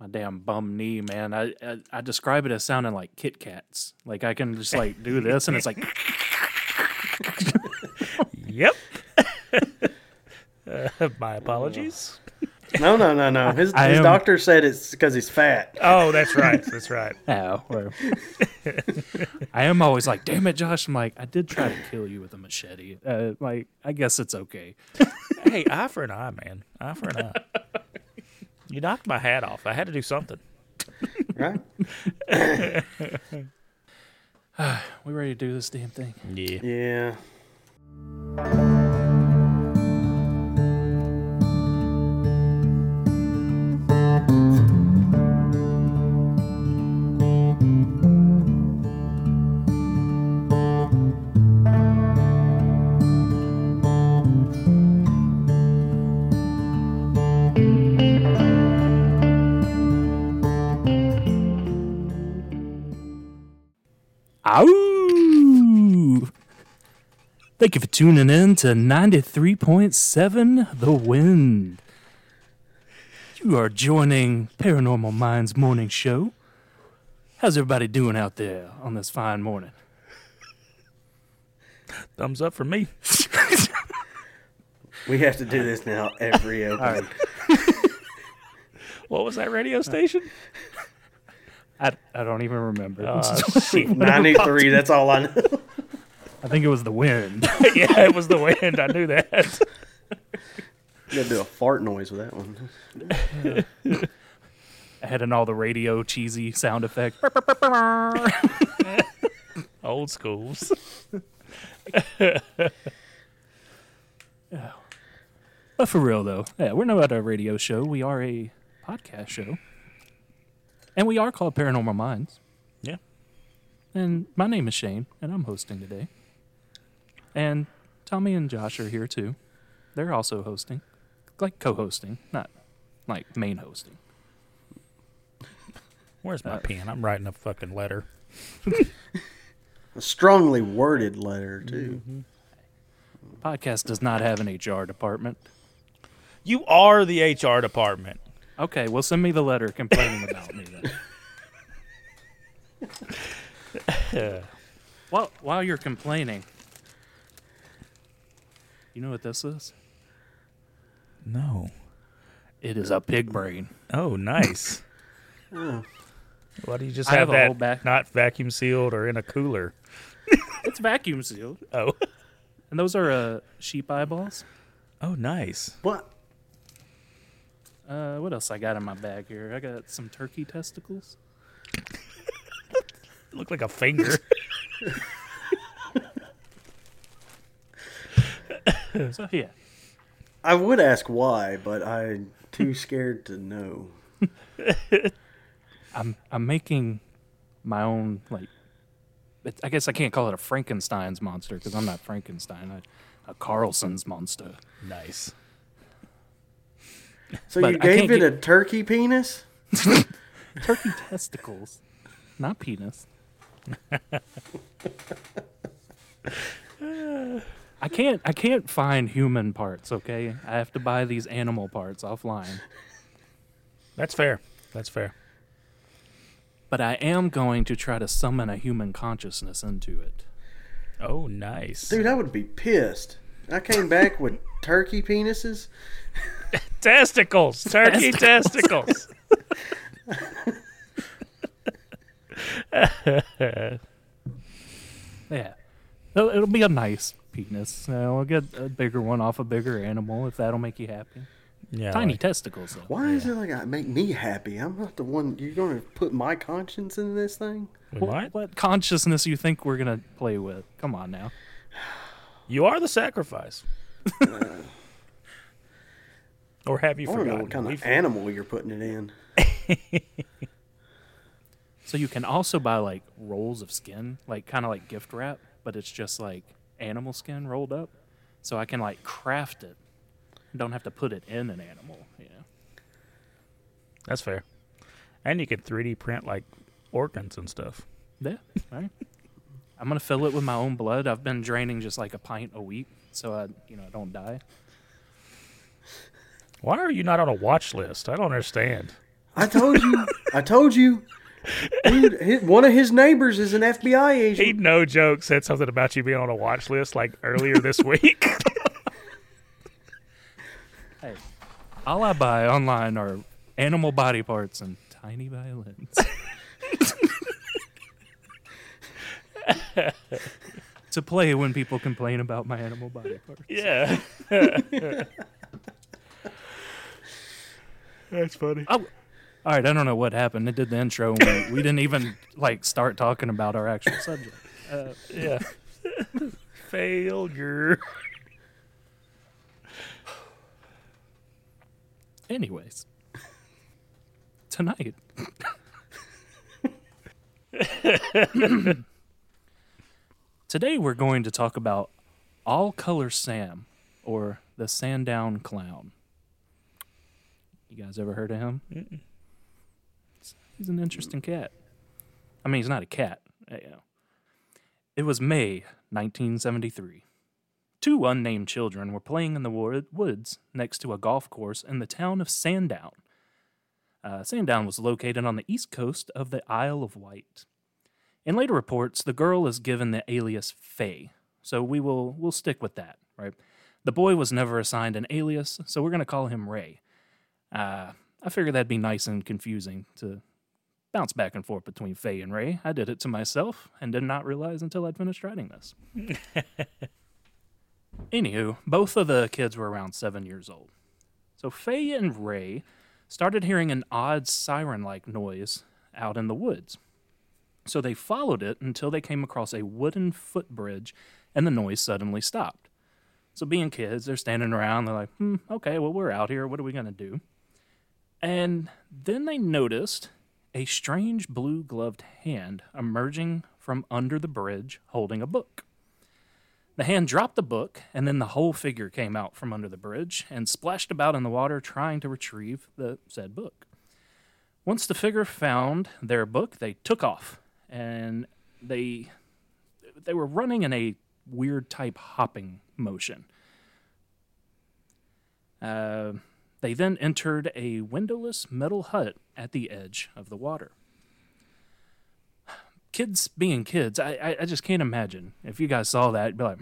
My damn bum knee, man. I describe it as sounding like Kit Kats. Like, I can just, like, do this, and it's like... Yep. My apologies. No. His doctor said it's because he's fat. Oh, that's right. Oh, well. I am always like, damn it, Josh. I'm like, I did try to kill you with a machete. Like, I guess it's okay. Hey, eye for an eye, man. Eye for an eye. You knocked my hat off. I had to do something. Right? We ready to do this damn thing? Yeah. Ow! Thank you for tuning in to 93.7 The Wind. You are joining Paranormal Minds Morning Show. How's everybody doing out there on this fine morning? Thumbs up for me. We have to do this now every opening. What was that radio station? I don't even remember. 93, that's all I know. I think it was The Wind. Yeah, it was The Wind. I knew that. You got to do a fart noise with that one. Yeah. I had an all the radio cheesy sound effect. Old schools. But for real, though, yeah, we're not a radio show. We are a podcast show. And we are called Paranormal Minds. Yeah. And my name is Shane, and I'm hosting today. And Tommy and Josh are here, too. They're also hosting. Like, co-hosting, not, like, main hosting. Where's my pen? I'm writing a fucking letter. A strongly worded letter, too. Mm-hmm. Podcast does not have an HR department. You are the HR department. Okay, well, send me the letter complaining about me then. Well, while you're complaining, you know what this is? No. It is a pig brain. Oh, nice. Why do you just have that not vacuum sealed or in a cooler? It's vacuum sealed. Oh. And those are sheep eyeballs. Oh, nice. What? What else I got in my bag here? I got some turkey testicles. Look like a finger. So, yeah. I would ask why, but I'm too scared to know. I'm making my own, like, I guess I can't call it a Frankenstein's monster because I'm not Frankenstein. A Carlson's monster. Nice. So but you gave it a turkey penis? Turkey testicles. Not penis. I can't find human parts, okay? I have to buy these animal parts offline. That's fair. But I am going to try to summon a human consciousness into it. Oh, nice. Dude, I would be pissed. I came back with turkey penises. Testicles. Turkey testicles. Yeah. It'll be a nice penis. I'll get a bigger one off a bigger animal if that'll make you happy. Yeah. Tiny testicles, though. Why is it like I make me happy? I'm not the one. You're going to put my conscience in this thing? What consciousness you think we're going to play with? Come on now. You are the sacrifice. Or have you forgotten? I don't know what kind of animal you're putting it in. So you can also buy, like, rolls of skin, like kind of like gift wrap, but it's just, like, animal skin rolled up. So I can, like, craft it. I don't have to put it in an animal. Yeah, that's fair. And you can 3D print, like, organs and stuff. Yeah, right. I'm going to fill it with my own blood. I've been draining just, like, a pint a week so I don't die. Why are you not on a watch list? I don't understand. I told you. I told you. Dude, one of his neighbors is an FBI agent. He, no joke, said something about you being on a watch list like earlier this week. Hey, all I buy online are animal body parts and tiny violins. To play when people complain about my animal body parts. Yeah. That's funny. All right, I don't know what happened. It did the intro. And we didn't even start talking about our actual subject. Yeah. Failure. Anyways, tonight. Today we're going to talk about Allcolor Sam, or the Sandown Clown. You guys ever heard of him? Mm-mm. He's an interesting cat. I mean, he's not a cat. It was May 1973. Two unnamed children were playing in the woods next to a golf course in the town of Sandown. Sandown was located on the east coast of the Isle of Wight. In later reports, the girl is given the alias Faye, so we'll stick with that, right? The boy was never assigned an alias, so we're going to call him Ray. I figured that'd be nice and confusing to bounce back and forth between Faye and Ray. I did it to myself and did not realize until I'd finished writing this. Anywho, both of the kids were around 7 years old. So Faye and Ray started hearing an odd siren-like noise out in the woods. So they followed it until they came across a wooden footbridge and the noise suddenly stopped. So being kids, they're standing around. They're like, okay, well, we're out here. What are we going to do? And then they noticed a strange blue-gloved hand emerging from under the bridge holding a book. The hand dropped the book, and then the whole figure came out from under the bridge and splashed about in the water trying to retrieve the said book. Once the figure found their book, they took off, and they were running in a weird-type hopping motion. They then entered a windowless metal hut at the edge of the water. Kids being kids, I just can't imagine. If you guys saw that, be like,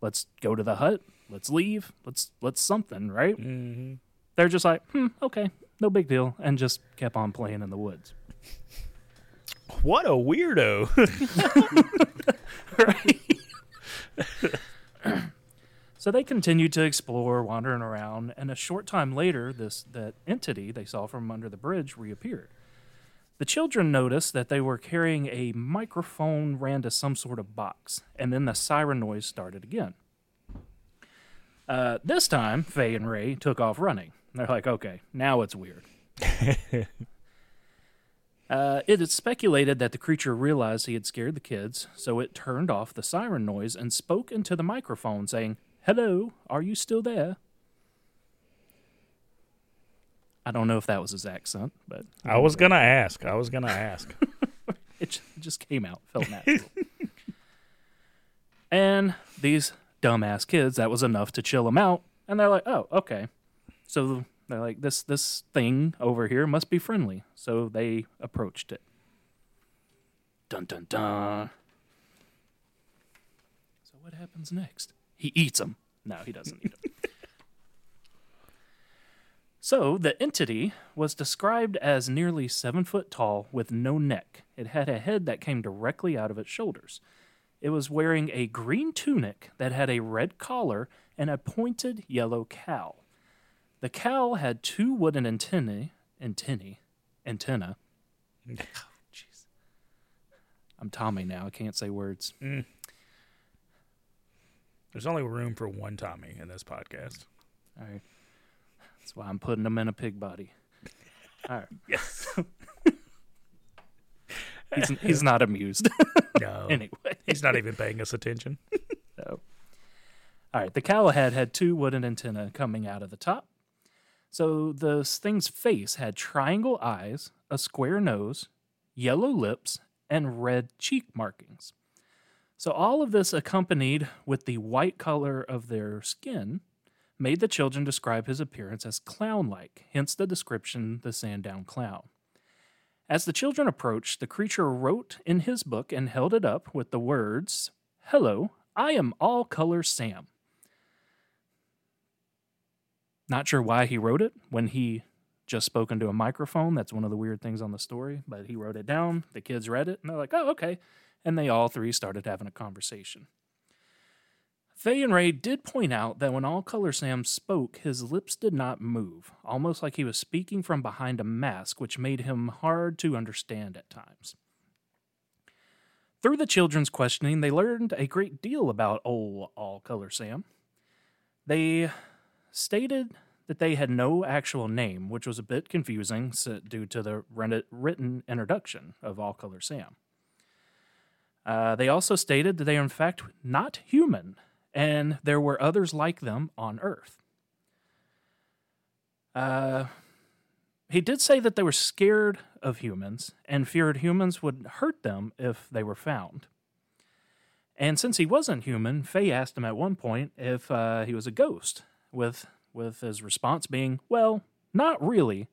let's go to the hut, let's leave, let's something, right? Mm-hmm. They're just like, okay, no big deal, and just kept on playing in the woods. What a weirdo. Right? So they continued to explore, wandering around, and a short time later, that entity they saw from under the bridge reappeared. The children noticed that they were carrying a microphone ran to some sort of box, and then the siren noise started again. This time, Faye and Ray took off running. They're like, okay, now it's weird. It is speculated that the creature realized he had scared the kids, so it turned off the siren noise and spoke into the microphone saying, "Hello, are you still there?" I don't know if that was his accent, but... I was going to ask. It just came out. Felt natural. And these dumbass kids, that was enough to chill them out. And they're like, oh, okay. So they're like, this thing over here must be friendly. So they approached it. Dun, dun, dun. So what happens next? He eats them. No, he doesn't eat them. So the entity was described as nearly 7 foot tall with no neck. It had a head that came directly out of its shoulders. It was wearing a green tunic that had a red collar and a pointed yellow cowl. The cowl had two wooden antennae. Jeez. I'm Tommy now. I can't say words. Mm. There's only room for one Tommy in this podcast. All right. That's why I'm putting him in a pig body. All right. Yes. He's not amused. No. Anyway. He's not even paying us attention. No. All right. The cow had two wooden antennae coming out of the top. So the thing's face had triangle eyes, a square nose, yellow lips, and red cheek markings. So all of this accompanied with the white color of their skin, made the children describe his appearance as clown-like, hence the description, the Sandown Clown. As the children approached, the creature wrote in his book and held it up with the words, "Hello, I am Allcolor Sam." Not sure why he wrote it when he just spoke into a microphone. That's one of the weird things on the story, but he wrote it down. The kids read it, and they're like, oh, okay. And they all three started having a conversation. Faye and Ray did point out that when Allcolor Sam spoke, his lips did not move, almost like he was speaking from behind a mask, which made him hard to understand at times. Through the children's questioning, they learned a great deal about old Allcolor Sam. They stated that they had no actual name, which was a bit confusing due to the written introduction of Allcolor Sam. They also stated that they are in fact not human, and there were others like them on Earth. He did say that they were scared of humans and feared humans would hurt them if they were found. And since he wasn't human, Faye asked him at one point if he was a ghost, with his response being, well, not really,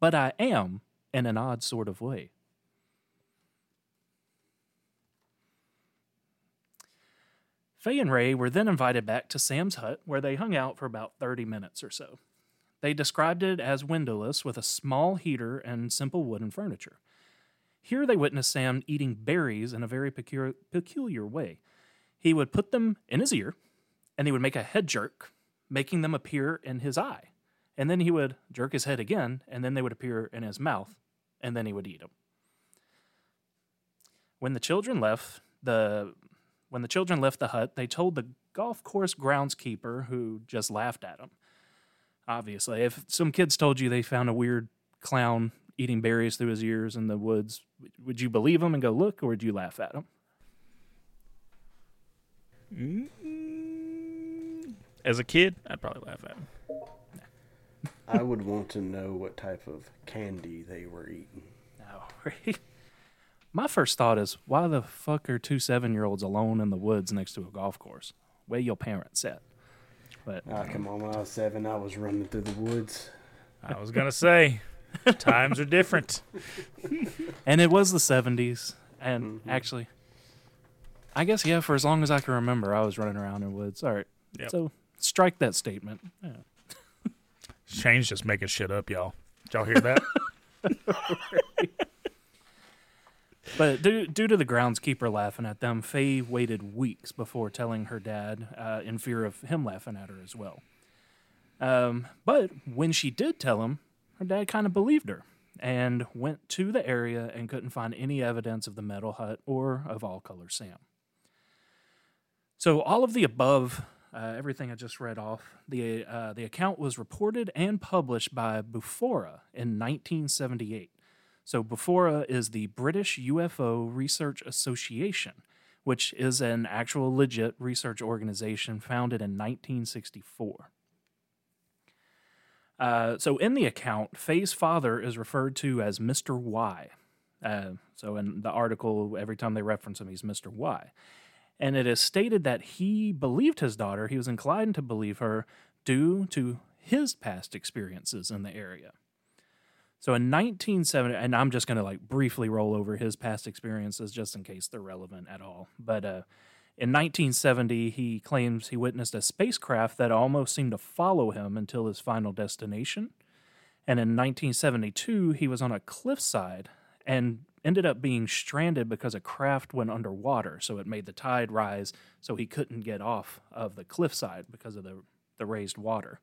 but I am, in an odd sort of way. Faye and Ray were then invited back to Sam's hut, where they hung out for about 30 minutes or so. They described it as windowless with a small heater and simple wooden furniture. Here they witnessed Sam eating berries in a very peculiar way. He would put them in his ear, and he would make a head jerk, making them appear in his eye. And then he would jerk his head again, and then they would appear in his mouth, and then he would eat them. When the children left the hut, they told the golf course groundskeeper, who just laughed at them. Obviously, if some kids told you they found a weird clown eating berries through his ears in the woods, would you believe them and go look, or would you laugh at them? As a kid, I'd probably laugh at him. I would want to know what type of candy they were eating. Oh, right. My first thought is, why the fuck are 2 7-year-olds alone in the woods next to a golf course? Where your parents at? But come on, when I was 7, I was running through the woods. I was going to say, times are different. And it was the 70s. And actually, I guess, yeah, for as long as I can remember, I was running around in the woods. All right. Yep. So, strike that statement. Yeah. Shane's just making shit up, y'all. Did y'all hear that? But due to the groundskeeper laughing at them, Faye waited weeks before telling her dad, in fear of him laughing at her as well. But when she did tell him, her dad kind of believed her and went to the area and couldn't find any evidence of the metal hut or of Allcolor Sam. So all of the above, everything I just read off, the account was reported and published by BUFORA in 1978. So BUFORA is the British UFO Research Association, which is an actual legit research organization founded in 1964. So in the account, Faye's father is referred to as Mr. Y. So in the article, every time they reference him, he's Mr. Y. And it is stated that he believed his daughter, he was inclined to believe her, due to his past experiences in the area. So in 1970, and I'm just going to briefly roll over his past experiences just in case they're relevant at all. But in 1970, he claims he witnessed a spacecraft that almost seemed to follow him until his final destination. And in 1972, he was on a cliffside and ended up being stranded because a craft went underwater, so it made the tide rise, so he couldn't get off of the cliffside because of the raised water.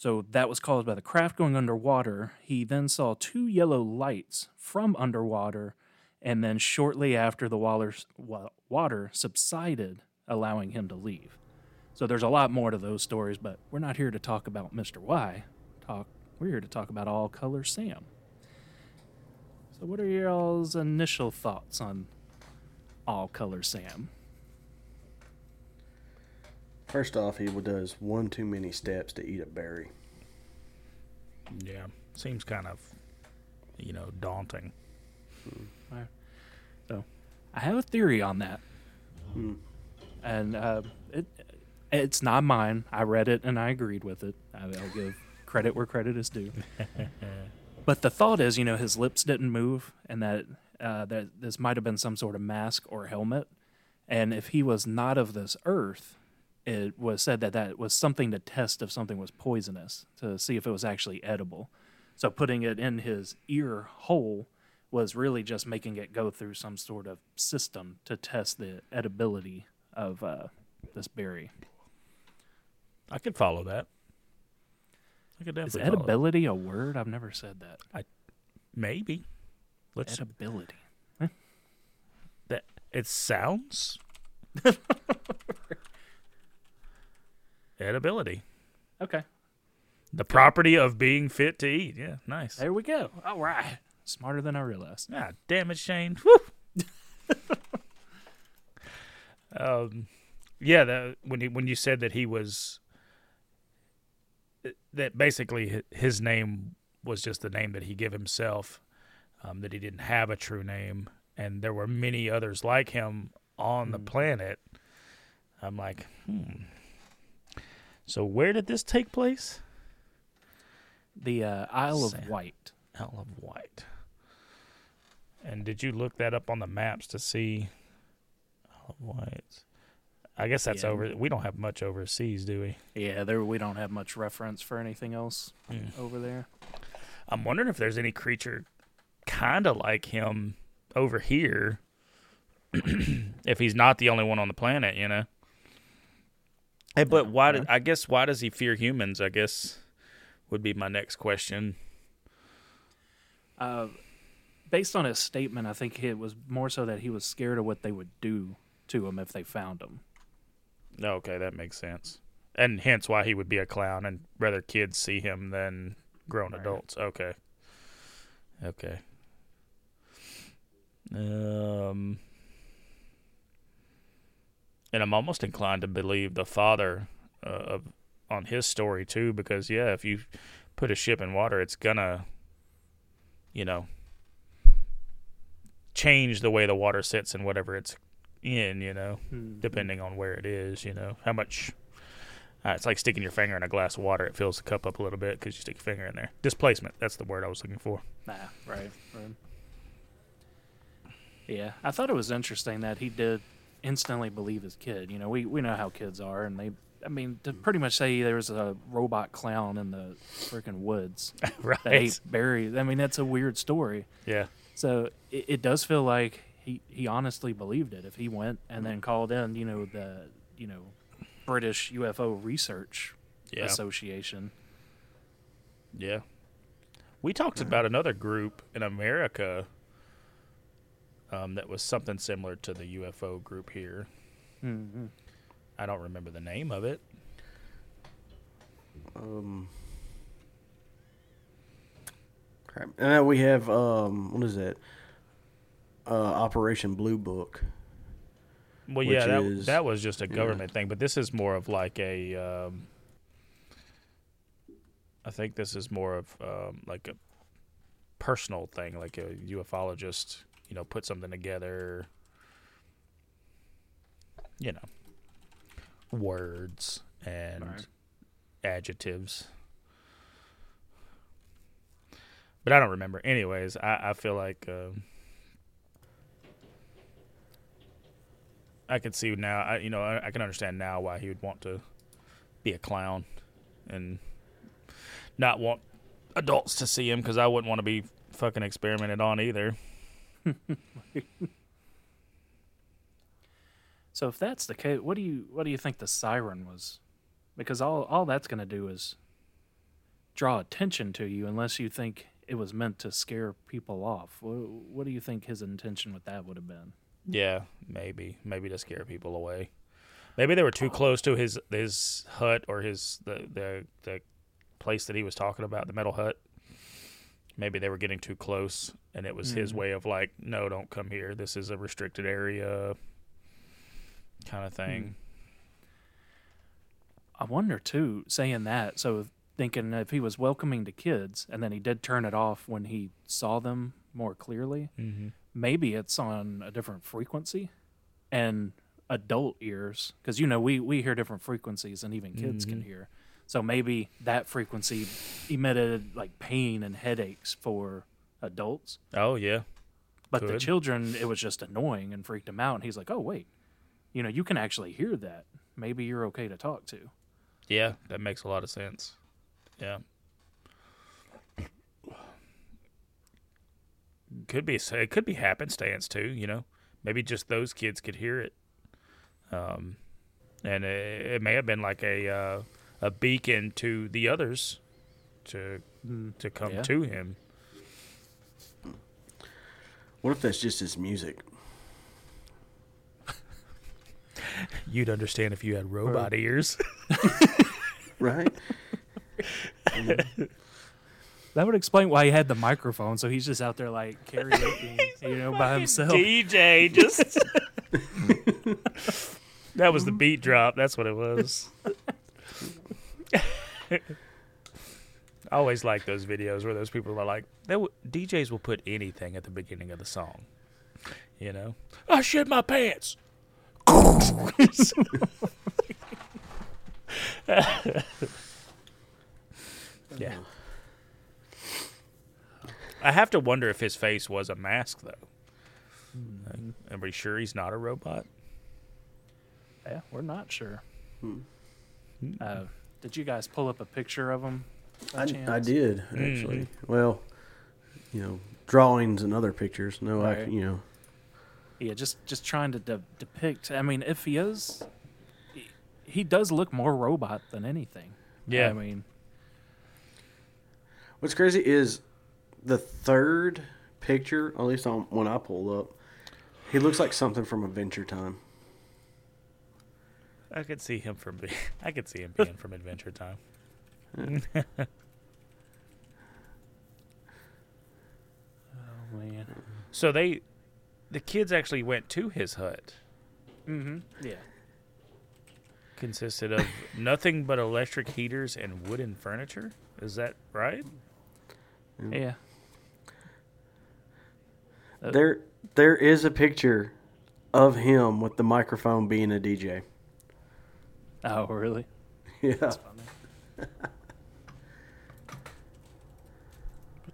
So that was caused by the craft going underwater. He then saw 2 yellow lights from underwater, and then shortly after the water subsided, allowing him to leave. So there's a lot more to those stories, but we're not here to talk about Mr. Y. We're here to talk about Allcolor Sam. So what are your all's initial thoughts on Allcolor Sam? First off, he does one too many steps to eat a berry. Yeah, seems kind of, daunting. Right. So I have a theory on that. And It's not mine. I read it and I agreed with it. I'll give credit where credit is due. But the thought is, you know, his lips didn't move, and that that this might have been some sort of mask or helmet. And if he was not of this earth, it was said that that was something to test if something was poisonous, to see if it was actually edible. So putting it in his ear hole was really just making it go through some sort of system to test the edibility of this berry. I could follow that. I could definitely. Is edibility a word? I've never said that. Maybe. Let's edibility. Huh? That it sounds. Edibility. Okay. The property of being fit to eat. Yeah, nice. There we go. All right. Smarter than I realized. Ah, damn it, Shane. Woo! Yeah, when you said that he was, that basically his name was just the name that he gave himself, that he didn't have a true name, and there were many others like him on the planet. I'm like, so where did this take place? The Isle of Wight. Isle of Wight. And did you look that up on the maps to see Isle of Wight? I guess that's over. We don't have much overseas, do we? Yeah, we don't have much reference for anything else over there. I'm wondering if there's any creature kind of like him over here, if he's not the only one on the planet, you know? Hey, but why does he fear humans, I guess, would be my next question. Based on his statement, I think it was more so that he was scared of what they would do to him if they found him. Okay, that makes sense. And hence why he would be a clown and rather kids see him than grown adults. Okay. And I'm almost inclined to believe the father on his story, too, because, yeah, if you put a ship in water, it's going to, you know, change the way the water sits and whatever it's in, you know, depending on where it is, you know, how much. It's like sticking your finger in a glass of water. It fills the cup up a little bit because you stick your finger in there. Displacement, that's the word I was looking for. Right. Yeah, I thought it was interesting that he did instantly believe his kid. You know, we know how kids are, and they, I mean, to pretty much say there was a robot clown in the freaking woods. Right. That ate berries. I mean, that's a weird story. Yeah. So it does feel like he honestly believed it. If he went and then called in, you know, the, you know, British UFO Research Association. Yeah. We talked about another group in America that was something similar to the UFO group here. Mm-hmm. I don't remember the name of it. Crap. And now we have, what is that? Operation Blue Book. Well, yeah, that was just a government thing, but this is more of like a, I think this is more of like a personal thing, like a ufologist, you know, put something together, you know, words and adjectives. But I don't remember. Anyways, I feel like... I could see now, I can understand now why he would want to be a clown and not want adults to see him, because I wouldn't want to be fucking experimented on either. So if that's the case, what do you think the siren was? Because all that's going to do is draw attention to you, unless you think it was meant to scare people off. What do you think his intention with that would have been? Yeah, maybe to scare people away. Maybe they were too close to his hut, or the place that he was talking about, the metal hut. Maybe they were getting too close, and it was his way of like, no, don't come here. This is a restricted area kind of thing. I wonder, too, saying that, so thinking if he was welcoming to kids, and then he did turn it off when he saw them more clearly, maybe it's on a different frequency, and adult ears, because, you know, we hear different frequencies than even kids can hear. So maybe that frequency emitted like pain and headaches for adults. Oh, yeah. But the children, it was just annoying and freaked them out. And he's like, oh, wait, you know, you can actually hear that. Maybe you're okay to talk to. Yeah, that makes a lot of sense. Yeah. It could be happenstance, too, you know. Maybe just those kids could hear it. And it may have been like a beacon to the others to come to him. What if that's just his music? You'd understand if you had robot ears. Right? That would explain why he had the microphone, so he's just out there like karaoke, you know, by himself. DJ just... That was the beat drop. That's what it was. I always like those videos where those people are like, DJs will put anything at the beginning of the song. You know? I shit my pants. Yeah. I have to wonder if his face was a mask, though. Are we sure he's not a robot? Yeah, we're not sure. Did you guys pull up a picture of him? I did, actually. Well, you know, drawings and other pictures. No, right. You know. Yeah, just trying to depict. I mean, if he is, he does look more robot than anything. Yeah. I mean. What's crazy is the third picture, at least on when I pulled up, he looks like something from Adventure Time. I could see him being from Adventure Time. Oh man! So the kids actually went to his hut. Yeah. Consisted of nothing but electric heaters and wooden furniture. Is that right? Yeah. There is a picture of him with the microphone being a DJ. Oh, really? Yeah. That's funny. What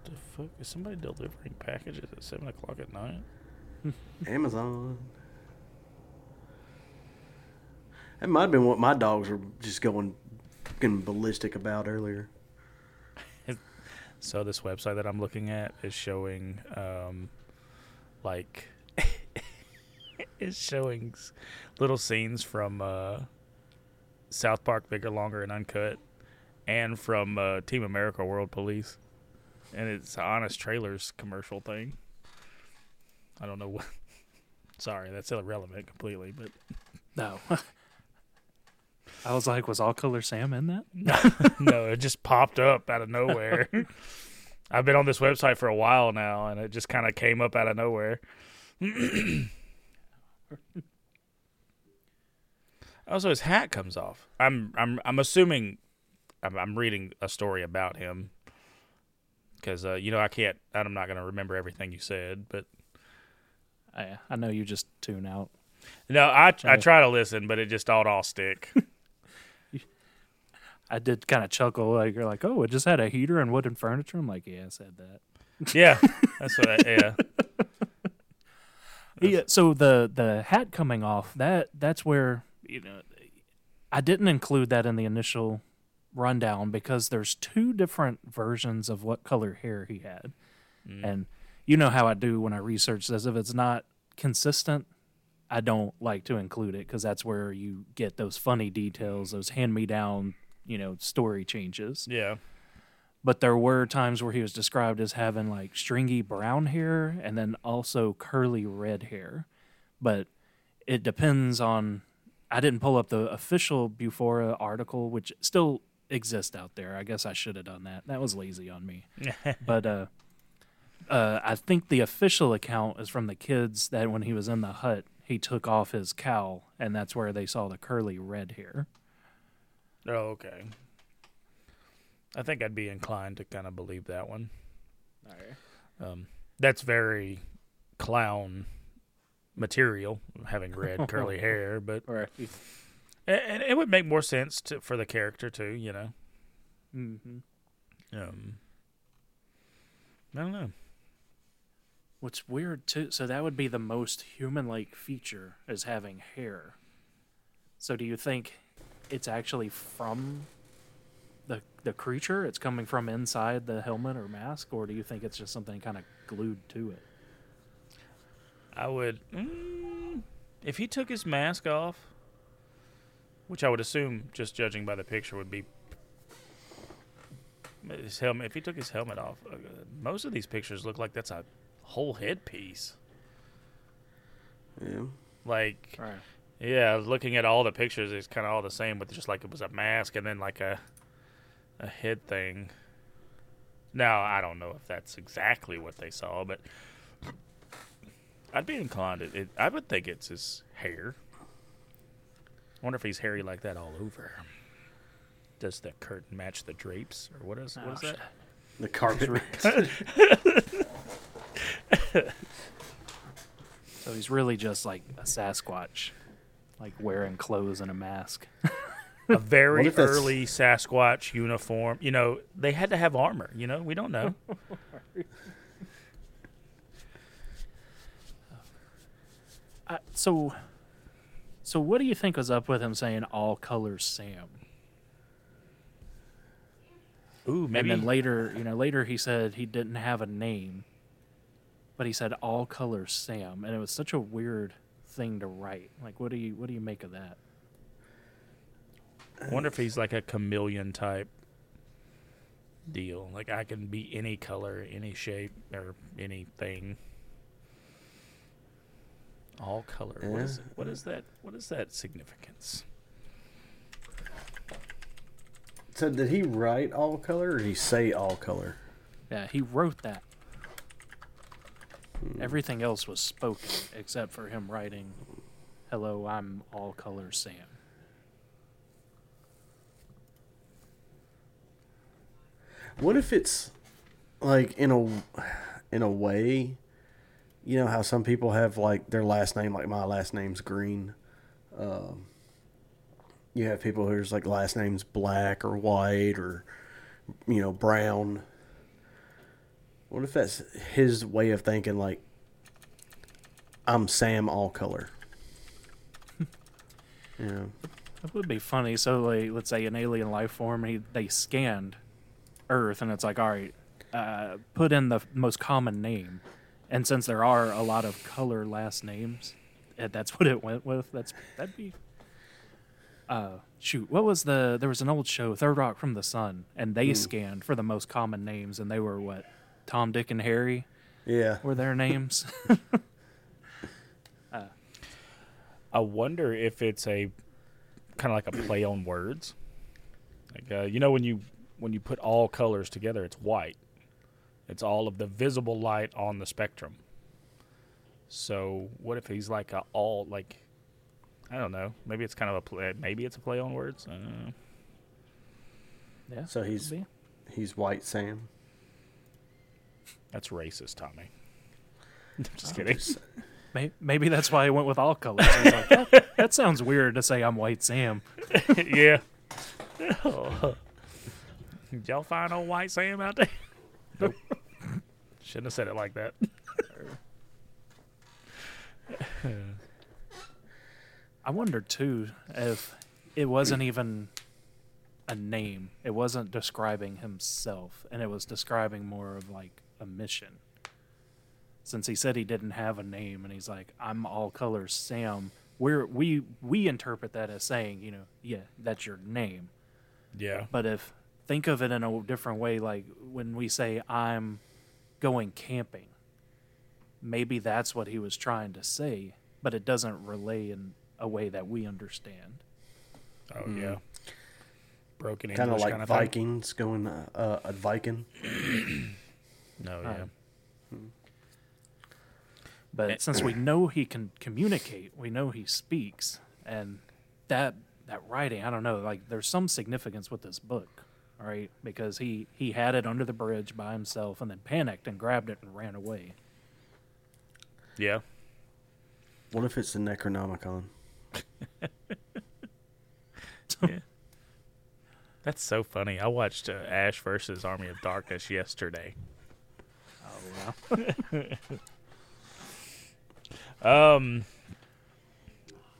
the fuck? Is somebody delivering packages at 7 o'clock at night? Amazon. That might have been what my dogs were just getting ballistic about earlier. So this website that I'm looking at is showing, it's showing little scenes from South Park, Bigger, Longer, and Uncut, and from Team America World Police. And it's Honest Trailers commercial thing. I don't know what. Sorry, that's irrelevant completely, but. No. I was like, was Allcolor Sam in that? No, it just popped up out of nowhere. I've been on this website for a while now, and it just kind of came up out of nowhere. Also, his hat comes off. I'm assuming I'm reading a story about him because you know I'm not gonna remember everything you said, but I know you just tune out. No, I try to listen, but it just all stick. I did kind of chuckle like you're like, oh, it just had a heater and wooden furniture. I'm like, yeah, I said that. Yeah, that's what. Yeah. So the hat coming off that's where. You know, I didn't include that in the initial rundown because there's two different versions of what color hair he had. And you know how I do when I research this. If it's not consistent, I don't like to include it because that's where you get those funny details, those hand-me-down, you know, story changes. Yeah. But there were times where he was described as having, like, stringy brown hair and then also curly red hair. But it depends on... I didn't pull up the official BUFORA article, which still exists out there. I guess I should have done that. That was lazy on me. But I think the official account is from the kids that when he was in the hut, he took off his cowl, and that's where they saw the curly red hair. Oh, okay. I think I'd be inclined to kind of believe that one. All right. That's very clown material, having red curly hair, but right. And it would make more sense for the character too, you know. Mm-hmm. I don't know. What's weird too, so that would be the most human-like feature, is having hair. So do you think it's actually from the creature? It's coming from inside the helmet or mask, or do you think it's just something kind of glued to it? I would, if he took his mask off, which I would assume, just judging by the picture, would be his helmet. If he took his helmet off, most of these pictures look like that's a whole headpiece. Yeah. Like, right. Yeah, looking at all the pictures, it's kind of all the same, but just like it was a mask and then like a head thing. Now, I don't know if that's exactly what they saw, but I'd be inclined. I would think it's his hair. I wonder if he's hairy like that all over. Does the curtain match the drapes? Or what is that? The carpet. So he's really just like a Sasquatch, like wearing clothes and a mask. A very early Sasquatch uniform. You know, they had to have armor, you know? We don't know. So what do you think was up with him saying Allcolor Sam? Ooh, maybe. And then later he said he didn't have a name, but he said Allcolor Sam, and it was such a weird thing to write. Like, what do you make of that? I wonder if he's like a chameleon type deal. Like, I can be any color, any shape, or anything. All color. Yeah. What is that? What is that significance? So did he write all color, or did he say all color? Yeah, he wrote that. Everything else was spoken except for him writing, "Hello, I'm all color Sam." What if it's like in a way? You know how some people have like their last name, like my last name's Green. You have people who's like last name's Black or White or, you know, Brown. What if that's his way of thinking? Like, I'm Sam Allcolor. Yeah, that would be funny. So, like, let's say an alien life form. They scanned Earth, and it's like, all right, put in the most common name. And since there are a lot of color last names, that's what it went with. That'd be. Shoot, what was there was an old show, Third Rock from the Sun, and they scanned for the most common names, and they were what? Tom, Dick, and Harry? Yeah. Were their names? I wonder if it's a kind of like a play on words. Like, you know, when you put all colors together, it's white. It's all of the visible light on the spectrum. So what if he's like I don't know. Maybe it's kind of a play on words. I don't know. Yeah. So he's White Sam. That's racist, Tommy. I'm just kidding. Maybe that's why I went with all colors. I was like, that sounds weird to say I'm White Sam. Yeah. Oh. Did y'all find old White Sam out there? Nope. Shouldn't have said it like that. I wonder too if it wasn't even a name. It wasn't describing himself, and it was describing more of like a mission. Since he said he didn't have a name, and he's like, "I'm Allcolor Sam," we interpret that as saying, you know, yeah, that's your name. Yeah. But if think of it in a different way, like when we say I'm going camping, maybe that's what he was trying to say, but it doesn't relay in a way that we understand. Oh, yeah. Broken English kind of like Vikings thing. Going a Viking. No, yeah. But since we know he can communicate, we know he speaks, and that writing, I don't know, like there's some significance with this book. All right, because he had it under the bridge by himself and then panicked and grabbed it and ran away. Yeah. What if it's the Necronomicon? Yeah. That's so funny. I watched Ash versus Army of Darkness yesterday. Oh, wow.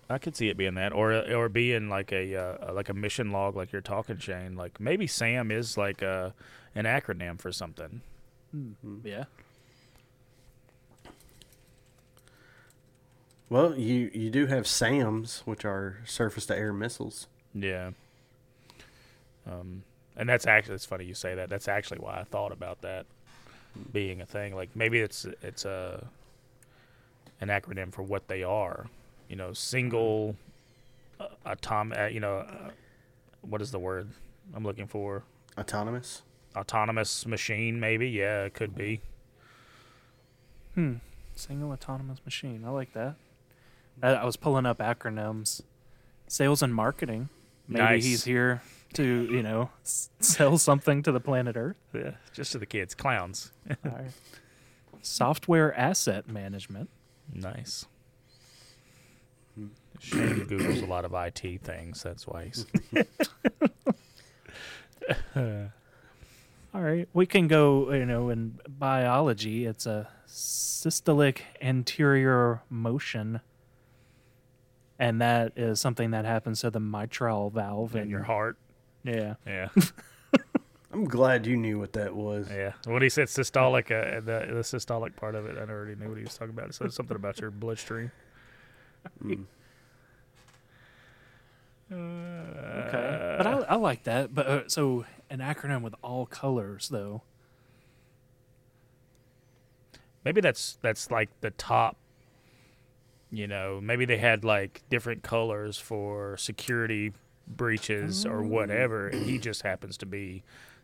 I could see it being that, or being like a mission log, like you're talking, Shane. Like maybe Sam is like an acronym for something. Mm-hmm. Yeah. Well, you do have SAMs, which are surface-to-air missiles. Yeah. And that's actually, it's funny you say that. That's actually why I thought about that being a thing. Like maybe it's an acronym for what they are. You know, single atomic. What is the word I'm looking for? Autonomous. Autonomous machine, maybe. Yeah, it could be. Single autonomous machine. I like that. I was pulling up acronyms. Sales and marketing. Maybe nice. He's here to, sell something to the planet Earth. Yeah, just to the kids. Clowns. All right. Software asset management. Nice. Shane Googles a lot of IT things. That's why he's... All right. We can go, in biology, it's a systolic anterior motion. And that is something that happens to the mitral valve. In your heart. Yeah. Yeah. I'm glad you knew what that was. Yeah. When he said systolic, the systolic part of it, I already knew what he was talking about. It said something about your bloodstream. Mm. Okay, but I like that. But so an acronym with all colors, though. Maybe that's like the top. Maybe they had like different colors for security breaches or whatever, and he just happens to be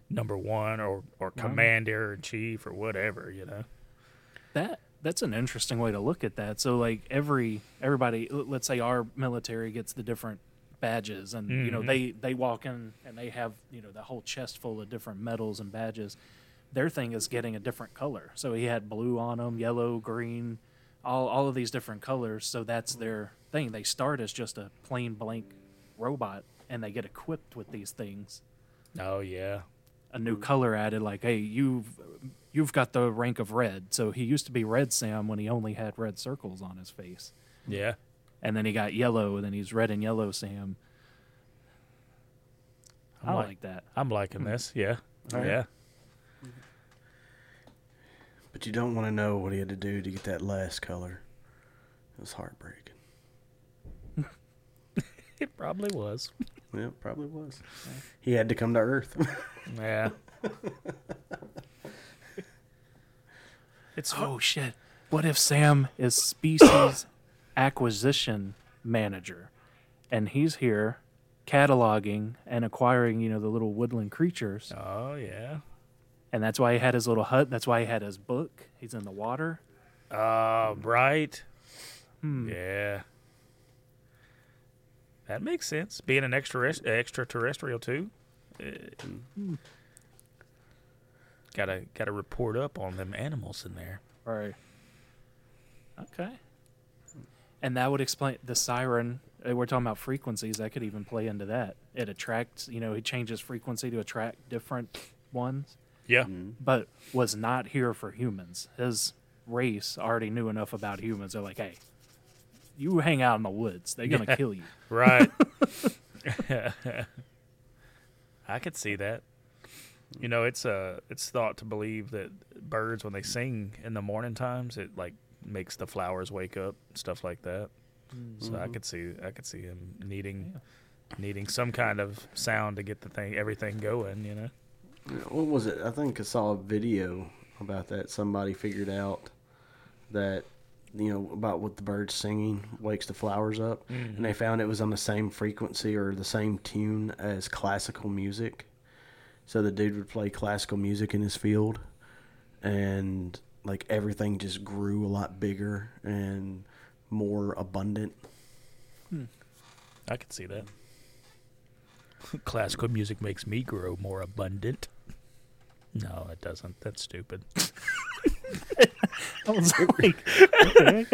number one or commander in chief or whatever. That's an interesting way to look at that. So, like everybody, let's say our military gets the different badges, and they walk in and they have the whole chest full of different medals and badges. Their thing is getting a different color. So he had blue on them, yellow, green, all of these different colors. So that's their thing. They start as just a plain blank robot, and they get equipped with these things. Oh yeah, a new color added. Like, hey, You've got the rank of red. So he used to be Red Sam when he only had red circles on his face. Yeah. And then he got yellow, and then he's Red and Yellow Sam. I like that. I'm liking this, yeah. Right. Yeah. But you don't want to know what he had to do to get that last color. It was heartbreaking. It probably was. Yeah, it probably was. He had to come to Earth. Yeah. Oh, shit. What if Sam is species acquisition manager, and he's here cataloging and acquiring, the little woodland creatures? Oh, yeah. And that's why he had his little hut. That's why he had his book. He's in the water. Right. Yeah. That makes sense. Being an extraterrestrial, too. Gotta report up on them animals in there. Right. Okay. And that would explain the siren. We're talking about frequencies. That could even play into that. It attracts, it changes frequency to attract different ones. Yeah. But was not here for humans. His race already knew enough about humans. They're like, hey, you hang out in the woods. They're going to kill you. Right. I could see that. It's thought to believe that birds, when they sing in the morning times, it like makes the flowers wake up and stuff like that. Mm-hmm. So I could see him needing some kind of sound to get everything going. What was it? I think I saw a video about that. Somebody figured out that about what the birds singing wakes the flowers up, and they found it was on the same frequency or the same tune as classical music. So the dude would play classical music in his field, and like everything just grew a lot bigger and more abundant. I could see that. Classical music makes me grow more abundant. No, it doesn't. That's stupid. I was like, okay.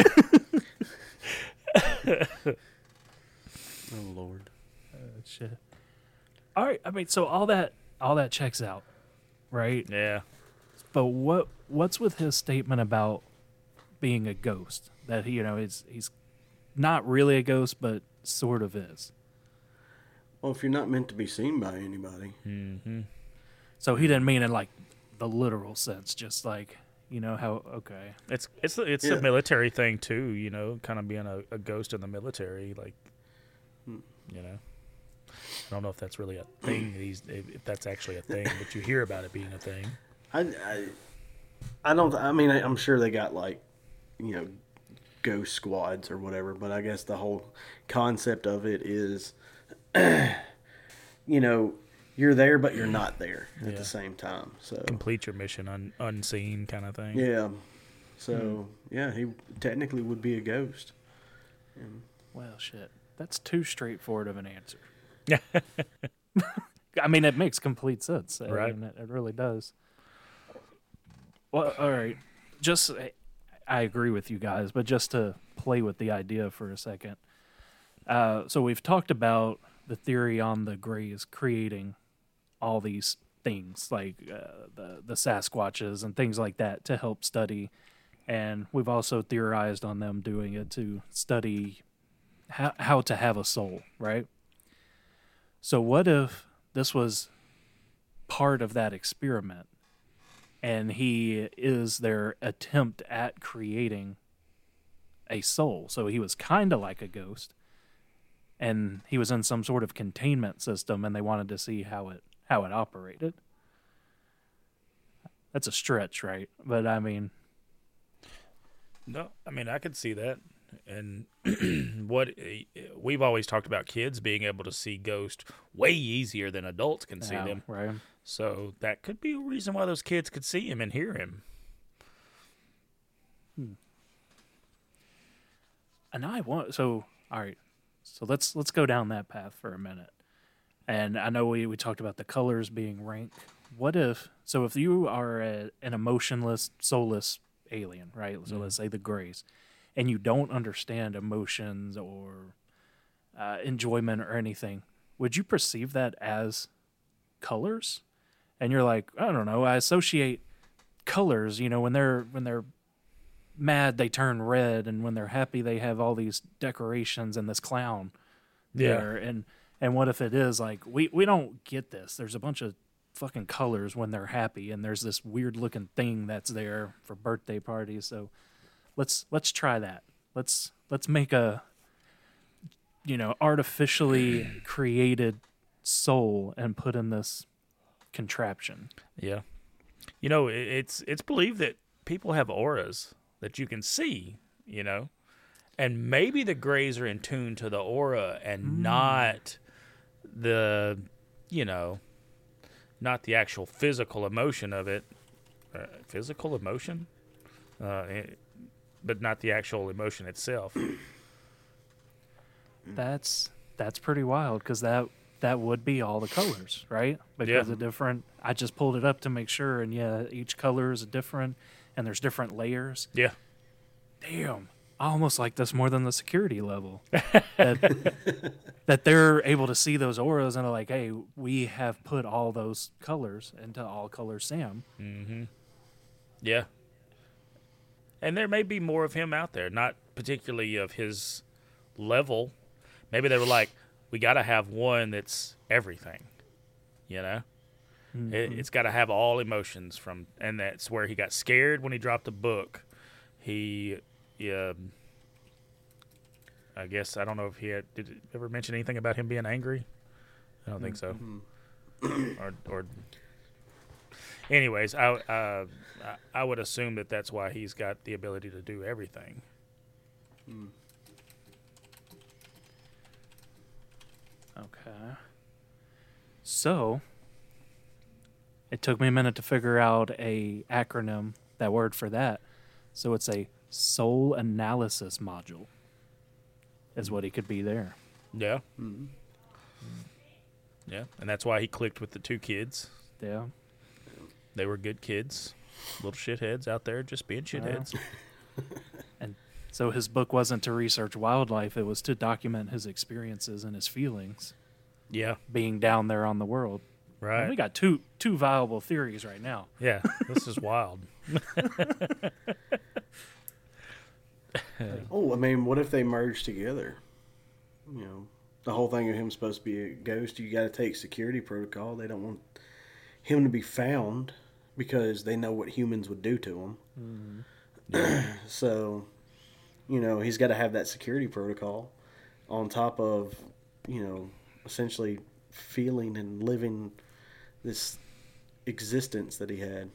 Oh Lord. Shit. All right. I mean, so all that checks out, right? Yeah. But what's with his statement about being a ghost? That he's not really a ghost, but sort of is. Well, if you're not meant to be seen by anybody. Mm-hmm. So he didn't mean in like the literal sense, just like, how, okay. It's a military thing too, kind of being a ghost in the military, like, I don't know if that's really a thing, if that's actually a thing, but you hear about it being a thing. I'm sure they got like, ghost squads or whatever, but I guess the whole concept of it is, you're there, but you're not there at the same time. So complete your mission unseen kind of thing. Yeah. So, he technically would be a ghost. Well, shit. That's too straightforward of an answer. I mean, it makes complete sense. Right. I mean, it really does. Well, all right. Just, I agree with you guys, but just to play with the idea for a second. So we've talked about the theory on the Greys creating all these things like the Sasquatches and things like that to help study. And we've also theorized on them doing it to study how to have a soul, right? So what if this was part of that experiment and he is their attempt at creating a soul? So he was kind of like a ghost. And he was in some sort of containment system, and they wanted to see how it operated. That's a stretch, right? But I mean, no, I mean I could see that. And what we've always talked about, kids being able to see ghosts way easier than adults can see them. Right. So that could be a reason why those kids could see him and hear him. And all right. So let's go down that path for a minute. And I know we talked about the colors being ranked. What if, so if you are an emotionless, soulless alien, right? So let's say the Greys, and you don't understand emotions or enjoyment or anything, would you perceive that as colors? And you're like, I don't know, I associate colors, when they're mad they turn red, and when they're happy they have all these decorations and this clown there. And what if it is like we don't get this, there's a bunch of fucking colors when they're happy, and there's this weird looking thing that's there for birthday parties. So let's try that, let's make a artificially created soul and put in this contraption. It's believed that people have auras that you can see, and maybe the Greys are in tune to the aura and not the, not the actual physical emotion of it. Physical emotion? But not the actual emotion itself. That's pretty wild, because that would be all the colors, right? Because of different, I just pulled it up to make sure, and each color is different. And there's different layers. Yeah. Damn. I almost like this more than the security level. that they're able to see those auras and are like, hey, we have put all those colors into Allcolor Sam. Mm-hmm. Yeah. And there may be more of him out there, not particularly of his level. Maybe they were like, we got to have one that's everything, It's got to have all emotions from, and that's where he got scared when he dropped the book. I guess I don't know if he had, did it ever mention anything about him being angry? I don't think so. Mm-hmm. or anyways, I would assume that's why he's got the ability to do everything. Mm. Okay, so. It took me a minute to figure out a acronym, that word for that. So it's a soul analysis module is what he could be there. Yeah. Mm-hmm. Yeah, and that's why he clicked with the two kids. Yeah. They were good kids, little shitheads out there just being shitheads. And So his book wasn't to research wildlife. It was to document his experiences and his feelings. Yeah. Being down there on the world. Right. And we got two viable theories right now. Yeah. This is wild. Oh, I mean, what if they merge together? You know, the whole thing of him supposed to be a ghost, you got to take security protocol. They don't want him to be found because they know what humans would do to him. Mm-hmm. Yeah. So, you know, he's got to have that security protocol on top of, you know, essentially feeling and living this existence that he had.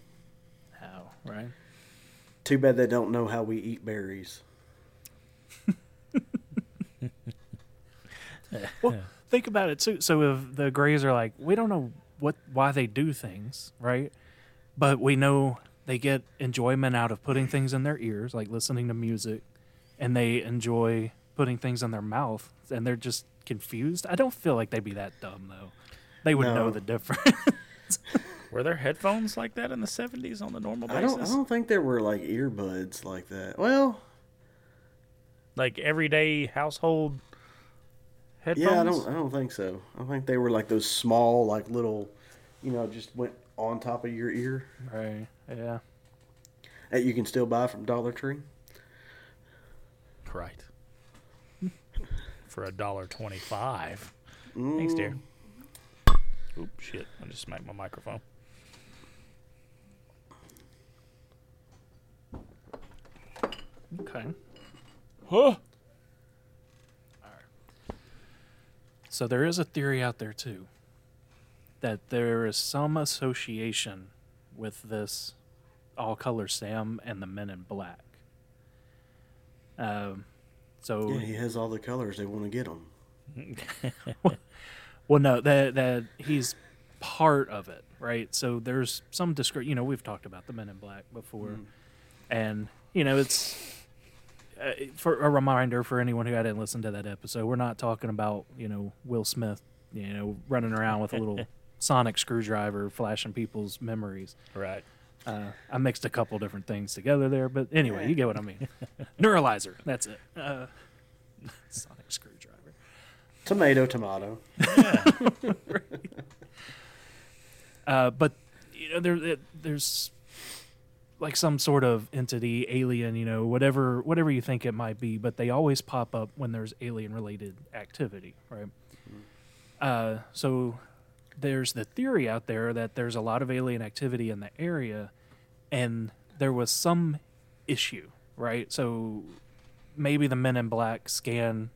How, right? Too bad they don't know how we eat berries. Well, think about it too. So if the Greys are like, we don't know why they do things, right? But we know they get enjoyment out of putting things in their ears, like listening to music, and they enjoy putting things in their mouth, and they're just confused. I don't feel like they'd be that dumb, though. They would know the difference. Were there headphones like that in the 70s on the normal basis? I don't think there were, like, earbuds like that. Well, like everyday household headphones? Yeah, I don't think so. I think they were like those small, like little, you know, just went on top of your ear. Right, yeah. That you can still buy from Dollar Tree. Right. For $1.25. Mm. Thanks, dear. Oop, shit. I just smacked my microphone. Okay. Huh? So there is a theory out there, too, that there is some association with this Allcolor Sam and the Men in Black. So yeah, he has all the colors. They want to get him. Well, no, that he's part of it, right? So there's some discrepancy. You know, we've talked about the Men in Black before. Mm. And, you know, it's... for a reminder for anyone who hadn't listened to that episode, we're not talking about, you know, Will Smith, you know, running around with a little sonic screwdriver flashing people's memories. Right. I mixed a couple different things together there, but anyway, you get what I mean. Neuralizer, that's it. Sonic screwdriver. Tomato, tomato. Yeah. Right. But, you know, there's... like some sort of entity, alien, you know, whatever you think it might be, but they always pop up when there's alien-related activity, right? Mm-hmm. So there's the theory out there that there's a lot of alien activity in the area, and there was some issue, right? So maybe the Men in Black scan,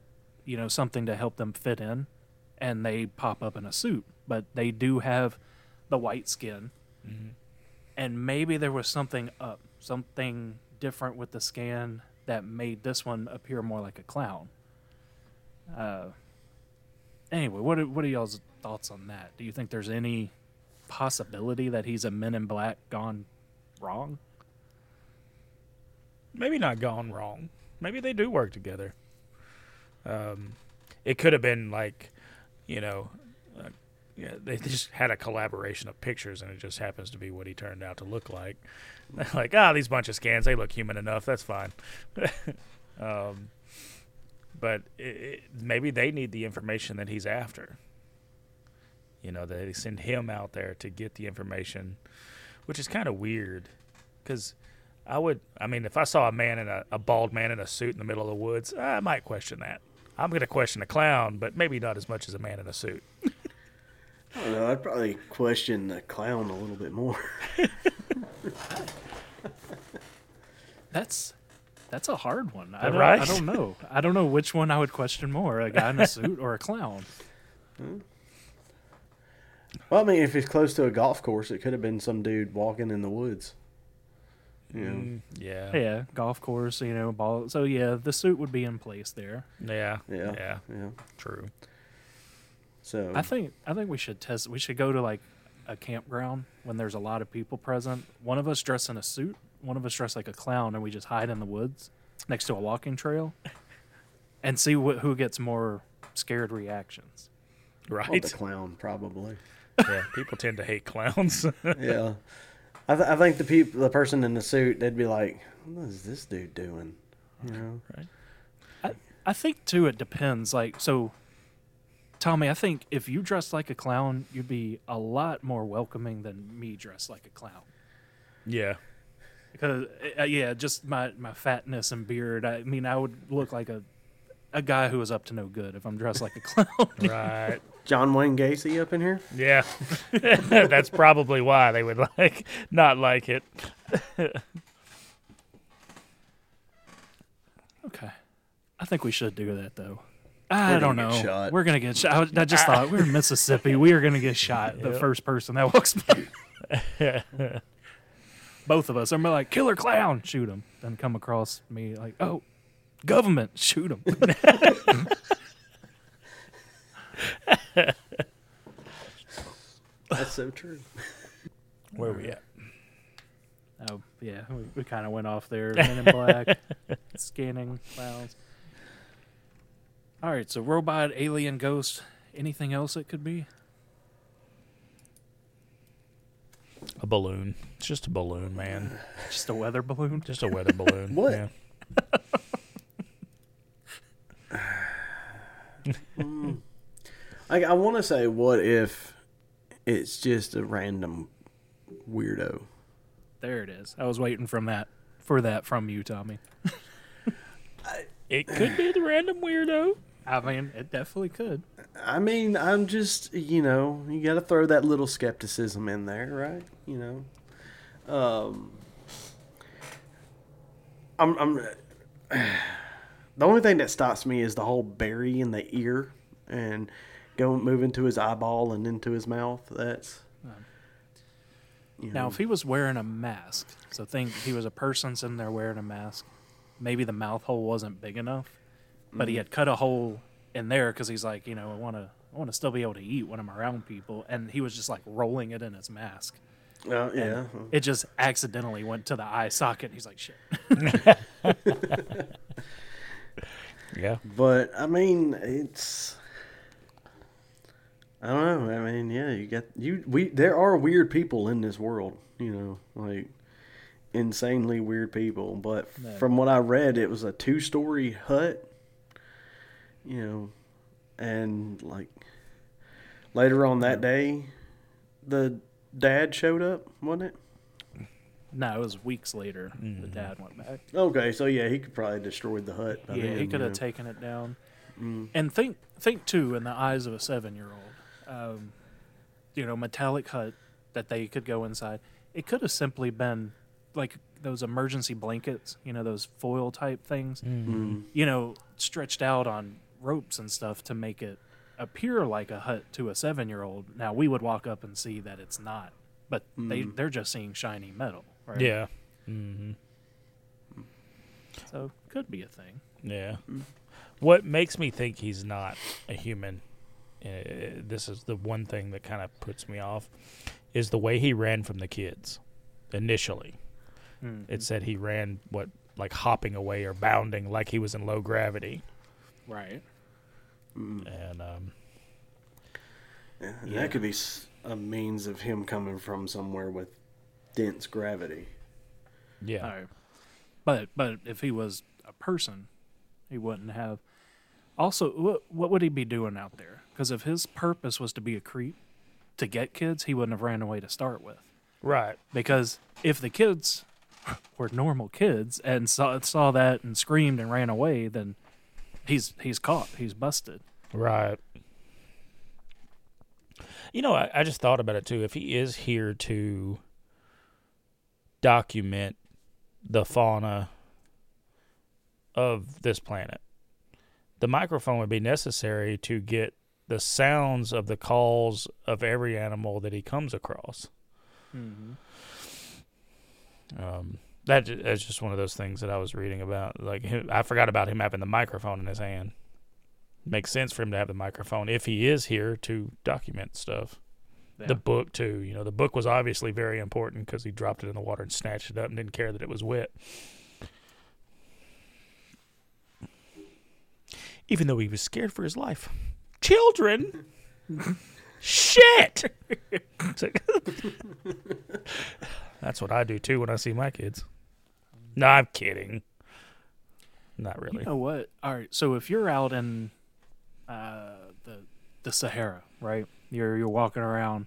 you know, something to help them fit in, and they pop up in a suit, but they do have the white skin. Mm-hmm. And maybe there was something up, something different with the scan that made this one appear more like a clown. Anyway, what are y'all's thoughts on that? Do you think there's any possibility that he's a Men in Black gone wrong? Maybe not gone wrong. Maybe they do work together. It could have been like, you know... yeah, they just had a collaboration of pictures, and it just happens to be what he turned out to look like. Like, these bunch of scans, they look human enough. That's fine. But maybe they need the information that he's after. You know, they send him out there to get the information, which is kind of weird. Because if I saw a man in a bald man in a suit in the middle of the woods, I might question that. I'm going to question a clown, but maybe not as much as a man in a suit. I don't know. I'd probably question the clown a little bit more. That's a hard one. Right? I don't know. I don't know which one I would question more, a guy in a suit or a clown. Hmm. Well, I mean, if it's close to a golf course, it could have been some dude walking in the woods. You know? Yeah, golf course, you know, ball. So, yeah, the suit would be in place there. Yeah. True. So I think we should test. We should go to like a campground when there's a lot of people present. One of us dress in a suit, one of us dress like a clown, and we just hide in the woods next to a walking trail, and see who gets more scared reactions. Right, well, the clown probably. Yeah, people tend to hate clowns. Yeah, I think the person in the suit, they'd be like, "What is this dude doing?" You know? Right. I think, too, it depends. Like, so, Tommy, I think if you dressed like a clown, you'd be a lot more welcoming than me dressed like a clown. Yeah. Because, yeah, just my fatness and beard. I mean, I would look like a guy who is up to no good if I'm dressed like a clown. Right. John Wayne Gacy up in here? Yeah. That's probably why they would not like it. Okay. I think we should do that, though. I don't know. Shot. We're going to get shot. I just thought we're in Mississippi. We are going to get shot. The first person that walks by. Both of us. I'm like, killer clown, shoot him. Then come across me like, oh, government, shoot him. That's so true. Where are we at? Oh, yeah, we kind of went off there. Men in Black, scanning clowns. All right, so robot, alien, ghost, anything else it could be? A balloon. It's just a balloon, man. Just a weather balloon? Just a weather balloon. What? Yeah. I want to say, what if it's just a random weirdo? There it is. I was waiting for that from you, Tommy. It could be the random weirdo. I mean, it definitely could. I mean, I'm just, you know, you got to throw that little skepticism in there, right? You know, the only thing that stops me is the whole berry in the ear and move into his eyeball and into his mouth. That's. You know. Now, if he was wearing a mask, so think he was a person sitting there wearing a mask, maybe the mouth hole wasn't big enough, but he had cut a hole in there because he's like, you know, I want to still be able to eat when I'm around people, and he was just like rolling it in his mask. Oh, yeah. And it just accidentally went to the eye socket, and he's like, shit. Yeah. But, I mean, it's... I don't know. I mean, yeah, there are weird people in this world, you know, like insanely weird people. But from what I read, it was a 2-story hut, you know, and like later on that day, the dad showed up, wasn't it? No, it was weeks later. Mm-hmm. The dad went back. Okay, so yeah, he could probably destroyed the hut. He could have taken it down. Mm. And think too, in the eyes of a 7-year-old. You know, metallic hut that they could go inside. It could have simply been like those emergency blankets, you know, those foil type things, mm-hmm. you know, stretched out on ropes and stuff to make it appear like a hut to a 7-year-old. Now we would walk up and see that it's not, but they're just seeing shiny metal, right? Yeah. Mm-hmm. So could be a thing. Yeah. Mm-hmm. What makes me think he's not a human? This is the one thing that kind of puts me off, is the way he ran from the kids initially. Mm-hmm. It said he ran, hopping away or bounding like he was in low gravity. Right. And that could be a means of him coming from somewhere with dense gravity. Yeah. Right. But if he was a person, he wouldn't have... Also, what would he be doing out there? Because if his purpose was to be a creep, to get kids, he wouldn't have ran away to start with. Right. Because if the kids were normal kids and saw that and screamed and ran away, then he's caught. He's busted. Right. You know, I just thought about it, too. If he is here to document the fauna of this planet, the microphone would be necessary to get the sounds of the calls of every animal that he comes across. Mm-hmm. That's just one of those things that I was reading about. Like, I forgot about him having the microphone in his hand. Makes sense for him to have the microphone if he is here to document stuff. Yeah. The book, too. You know, the book was obviously very important because he dropped it in the water and snatched it up and didn't care that it was wet. Even though he was scared for his life. Children? Shit! That's what I do, too, when I see my kids. No, I'm kidding. Not really. You know what? All right. So if you're out in the Sahara, right? You're walking around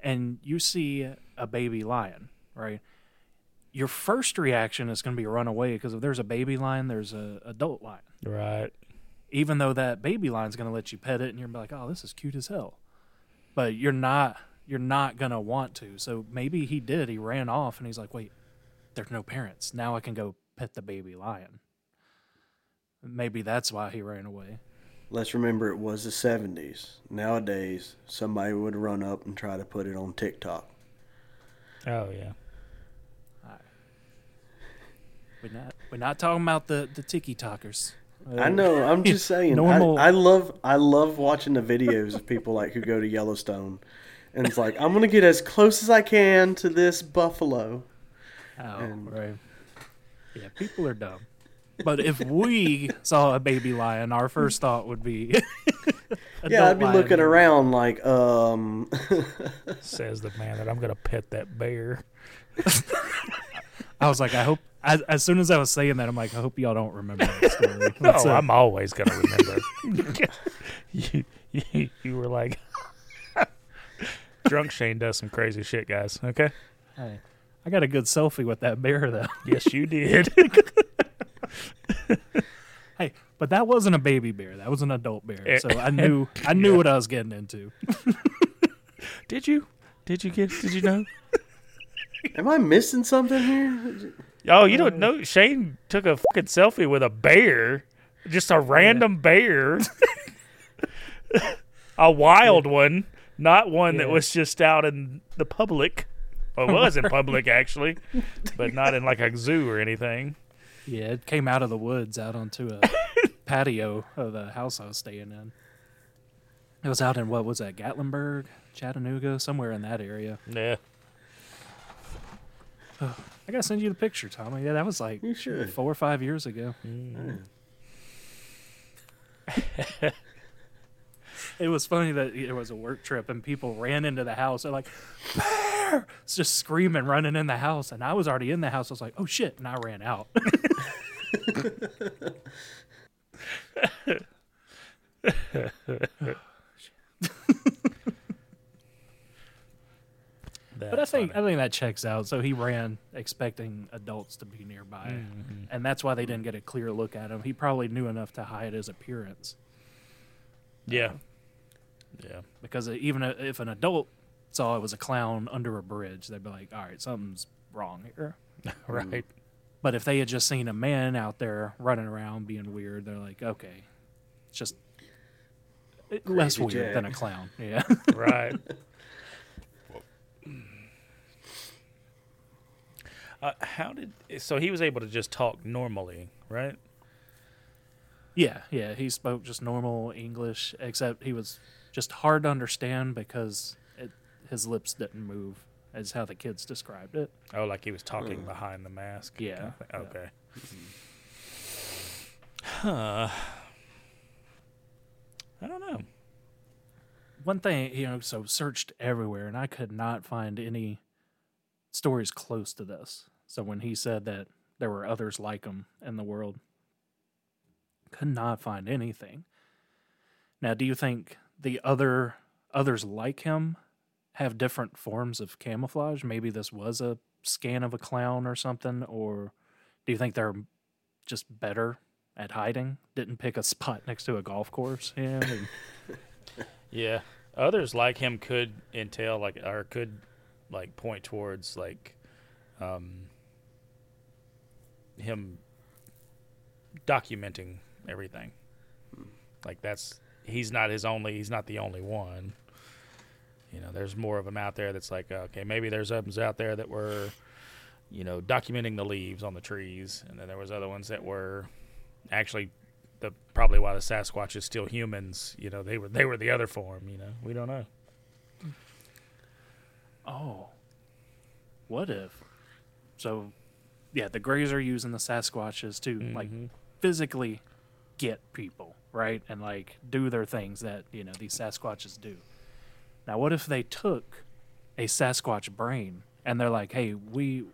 and you see a baby lion, right? Your first reaction is going to be run away, because if there's a baby lion, there's an adult lion. Right. Even though that baby lion's going to let you pet it and you're going to be like, oh, this is cute as hell. But you're not going to want to. So maybe he did. He ran off and he's like, wait, there's no parents. Now I can go pet the baby lion. Maybe that's why he ran away. Let's remember it was the 70s. Nowadays, somebody would run up and try to put it on TikTok. Oh, yeah. All right. We're not talking about the tiki-talkers. I know. I'm just saying. I love watching the videos of people like who go to Yellowstone. And it's like, I'm going to get as close as I can to this buffalo. Oh, right. Yeah, people are dumb. But if we saw a baby lion, our first thought would be... yeah, I'd be looking around like, says the man that I'm going to pet that bear. I was like, I hope... As soon as I was saying that, I'm like, I hope y'all don't remember that story. No, I'm always going to remember. you were like... Drunk Shane does some crazy shit, guys. Okay? Hey, I got a good selfie with that bear, though. Yes, you did. Hey, but that wasn't a baby bear. That was an adult bear. So I knew what I was getting into. Did you know? Am I missing something here? Oh, you don't know. Shane took a fucking selfie with a bear. Just a random bear. A wild one. Not one that was just out in the public. Well, it was in public, actually. But not in, like, a zoo or anything. Yeah, it came out of the woods out onto a patio of the house I was staying in. It was out in, what was that, Gatlinburg, Chattanooga, somewhere in that area. Yeah. Oh, I got to send you the picture, Tommy. Yeah, that was, like, 4 or 5 years ago. Mm. It was funny that it was a work trip and people ran into the house. They're like, bear! It's just screaming, running in the house. And I was already in the house. I was like, oh, shit. And I ran out. But I think that checks out. So he ran expecting adults to be nearby. Mm-hmm. And that's why they didn't get a clear look at him. He probably knew enough to hide his appearance. Yeah. Yeah. Because even if an adult saw it was a clown under a bridge, they'd be like, all right, something's wrong here. Right. Mm. But if they had just seen a man out there running around being weird, they're like, okay, it's just less weird than a clown. Yeah. Right. So he was able to just talk normally, right? Yeah, he spoke just normal English, except he was just hard to understand because his lips didn't move, is how the kids described it. Oh, like he was talking behind the mask? Yeah. Kind of okay. Yeah. Mm-hmm. Huh. I don't know. One thing, so searched everywhere, and I could not find any stories close to this. So when he said that there were others like him in the world, could not find anything. Now, do you think the others like him have different forms of camouflage? Maybe this was a scan of a clown or something, or do you think they're just better at hiding? Didn't pick a spot next to a golf course? Yeah. Yeah. Others like him could entail or could point towards him documenting everything. Like he's not the only one. There's more of them out there that's like, okay, maybe there's others out there that were, documenting the leaves on the trees, and then there was other ones that were actually probably why the Sasquatch is still humans. They were the other form. We don't know. Oh, what if? So, yeah, the Greys are using the Sasquatches to physically get people, right? And do their things that, these Sasquatches do. Now, what if they took a Sasquatch brain and they're like, hey, we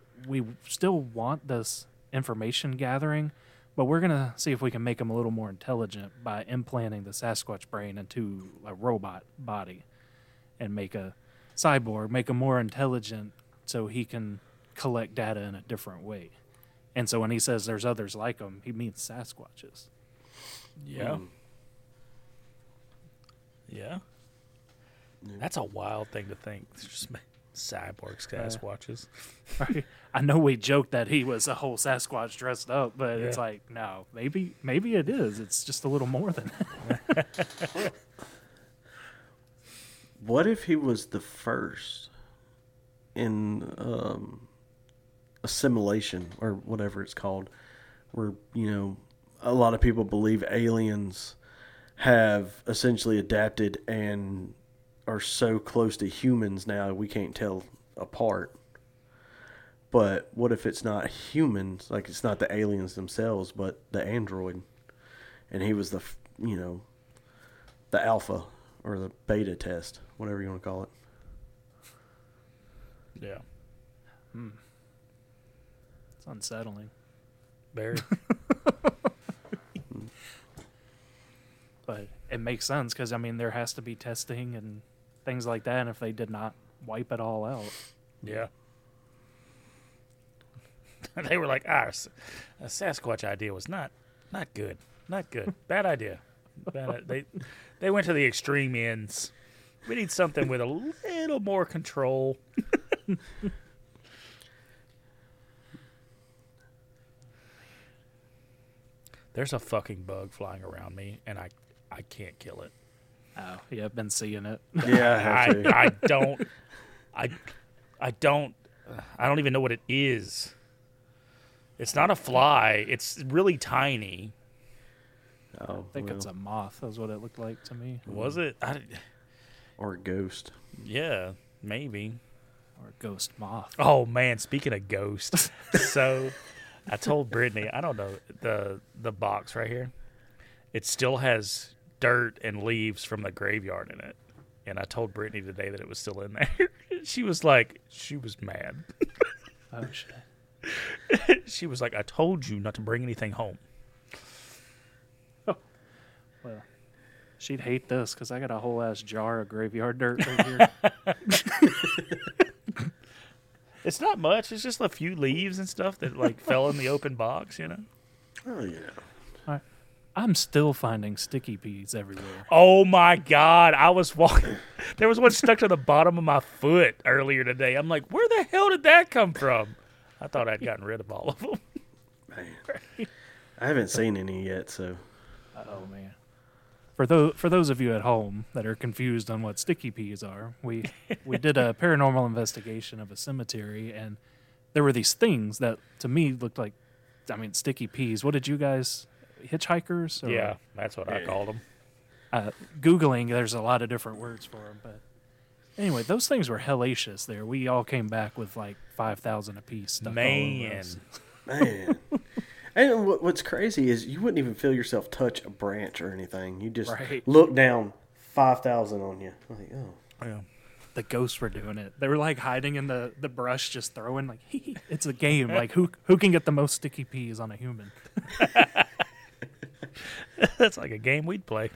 still want this information gathering, But we're going to see if we can make them a little more intelligent by implanting the Sasquatch brain into a robot body and make a cyborg, make him more intelligent so he can collect data in a different way. And so when he says there's others like him, he means Sasquatches. Yeah. Yeah. That's a wild thing to think. It's just cyborgs, Sasquatches. Right. I know we joked that he was a whole Sasquatch dressed up, but it's like, no, maybe it is. It's just a little more than that. What if he was the first in assimilation or whatever it's called, where, you know, a lot of people believe aliens have essentially adapted and are so close to humans now we can't tell apart. But what if it's not humans, like it's not the aliens themselves, but the android, and he was the, you know, the alpha or the beta test, whatever you want to call it. Yeah. It's unsettling. Very. But it makes sense because, I mean, there has to be testing and things like that, and if they did not wipe it all out. Yeah. They were like, a Sasquatch idea was not good. Not good. Bad idea. They went to the extreme ends. We need something with a little more control. There's a fucking bug flying around me, and I can't kill it. Oh, yeah, I've been seeing it. Yeah, I have to. I don't even know what it is. It's not a fly. It's really tiny. Oh, I think it's a moth. That's what it looked like to me. Was it? Or a ghost. Yeah, maybe. Or a ghost moth. Oh, man, speaking of ghosts. So I told Brittany, I don't know, the box right here, it still has dirt and leaves from the graveyard in it. And I told Brittany today that it was still in there. She was mad. Oh, shit. She was like, I told you not to bring anything home. Well, she'd hate this because I got a whole ass jar of graveyard dirt right here. It's not much. It's just a few leaves and stuff that like fell in the open box, you know. Oh yeah. All right. I'm still finding sticky peas everywhere. Oh my god! I was walking. There was one stuck to the bottom of my foot earlier today. I'm like, where the hell did that come from? I thought I'd gotten rid of all of them. Man, I haven't seen any yet, so. Oh man. For those of you at home that are confused on what sticky peas are, we did a paranormal investigation of a cemetery, and there were these things that to me looked like, I mean, sticky peas. What did you guys, hitchhikers? Or, yeah, that's what I called them. Googling, there's a lot of different words for them, but anyway, those things were hellacious there. We all came back with like 5,000 apiece stuff. Man. And what's crazy is you wouldn't even feel yourself touch a branch or anything. You just look down, 5,000 on you. Like, oh. Yeah. The ghosts were doing it. They were like hiding in the brush, just throwing like, hee. It's a game. Like who can get the most sticky peas on a human? That's like a game we'd play.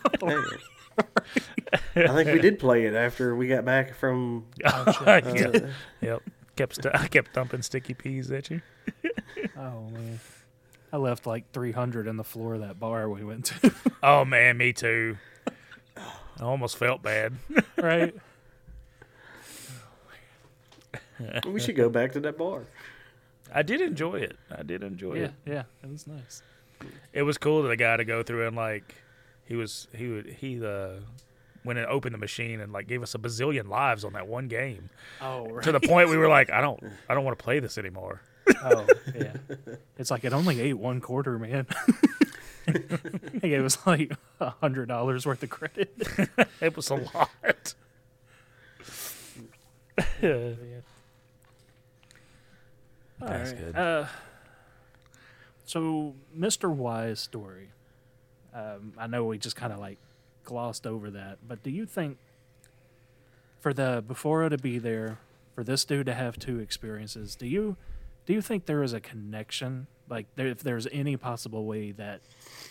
I think we did play it after we got back from. Yep. I kept thumping sticky peas at you. Oh, man. I left like 300 on the floor of that bar we went to. Oh, man, me too. I almost felt bad. Right? We should go back to that bar. I did enjoy it. I did enjoy it. Yeah, it was nice. It was cool to the guy to go through and, like, when it opened the machine and like gave us a bazillion lives on that one game. Oh, right. To the point we were like, I don't want to play this anymore. Oh, yeah. It's like it only ate one quarter, man. It gave us like $100 worth of credit. It was a lot. Yeah. That's good. So Mr. Y's story. I know we just kind of like glossed over that, but do you think for the BUFORA to be there, for this dude to have two experiences, do you Do you think there is a connection? Like, if there's any possible way that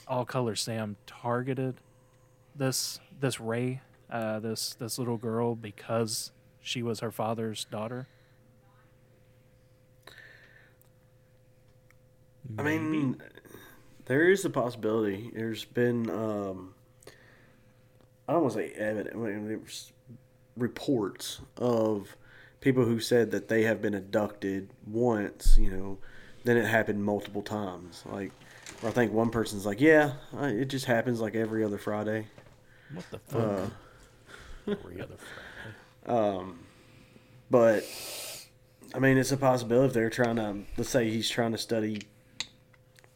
Allcolor Sam targeted this Ray, this little girl, because she was her father's daughter? Maybe. I mean, there is a possibility. There's been, I don't want to say evidence, there's reports of people who said that they have been abducted once, you know, then it happened multiple times. Like, or I think one person's like, yeah, it just happens like every other Friday. What the fuck? Every other Friday. But, I mean, it's a possibility if they're trying to, let's say he's trying to study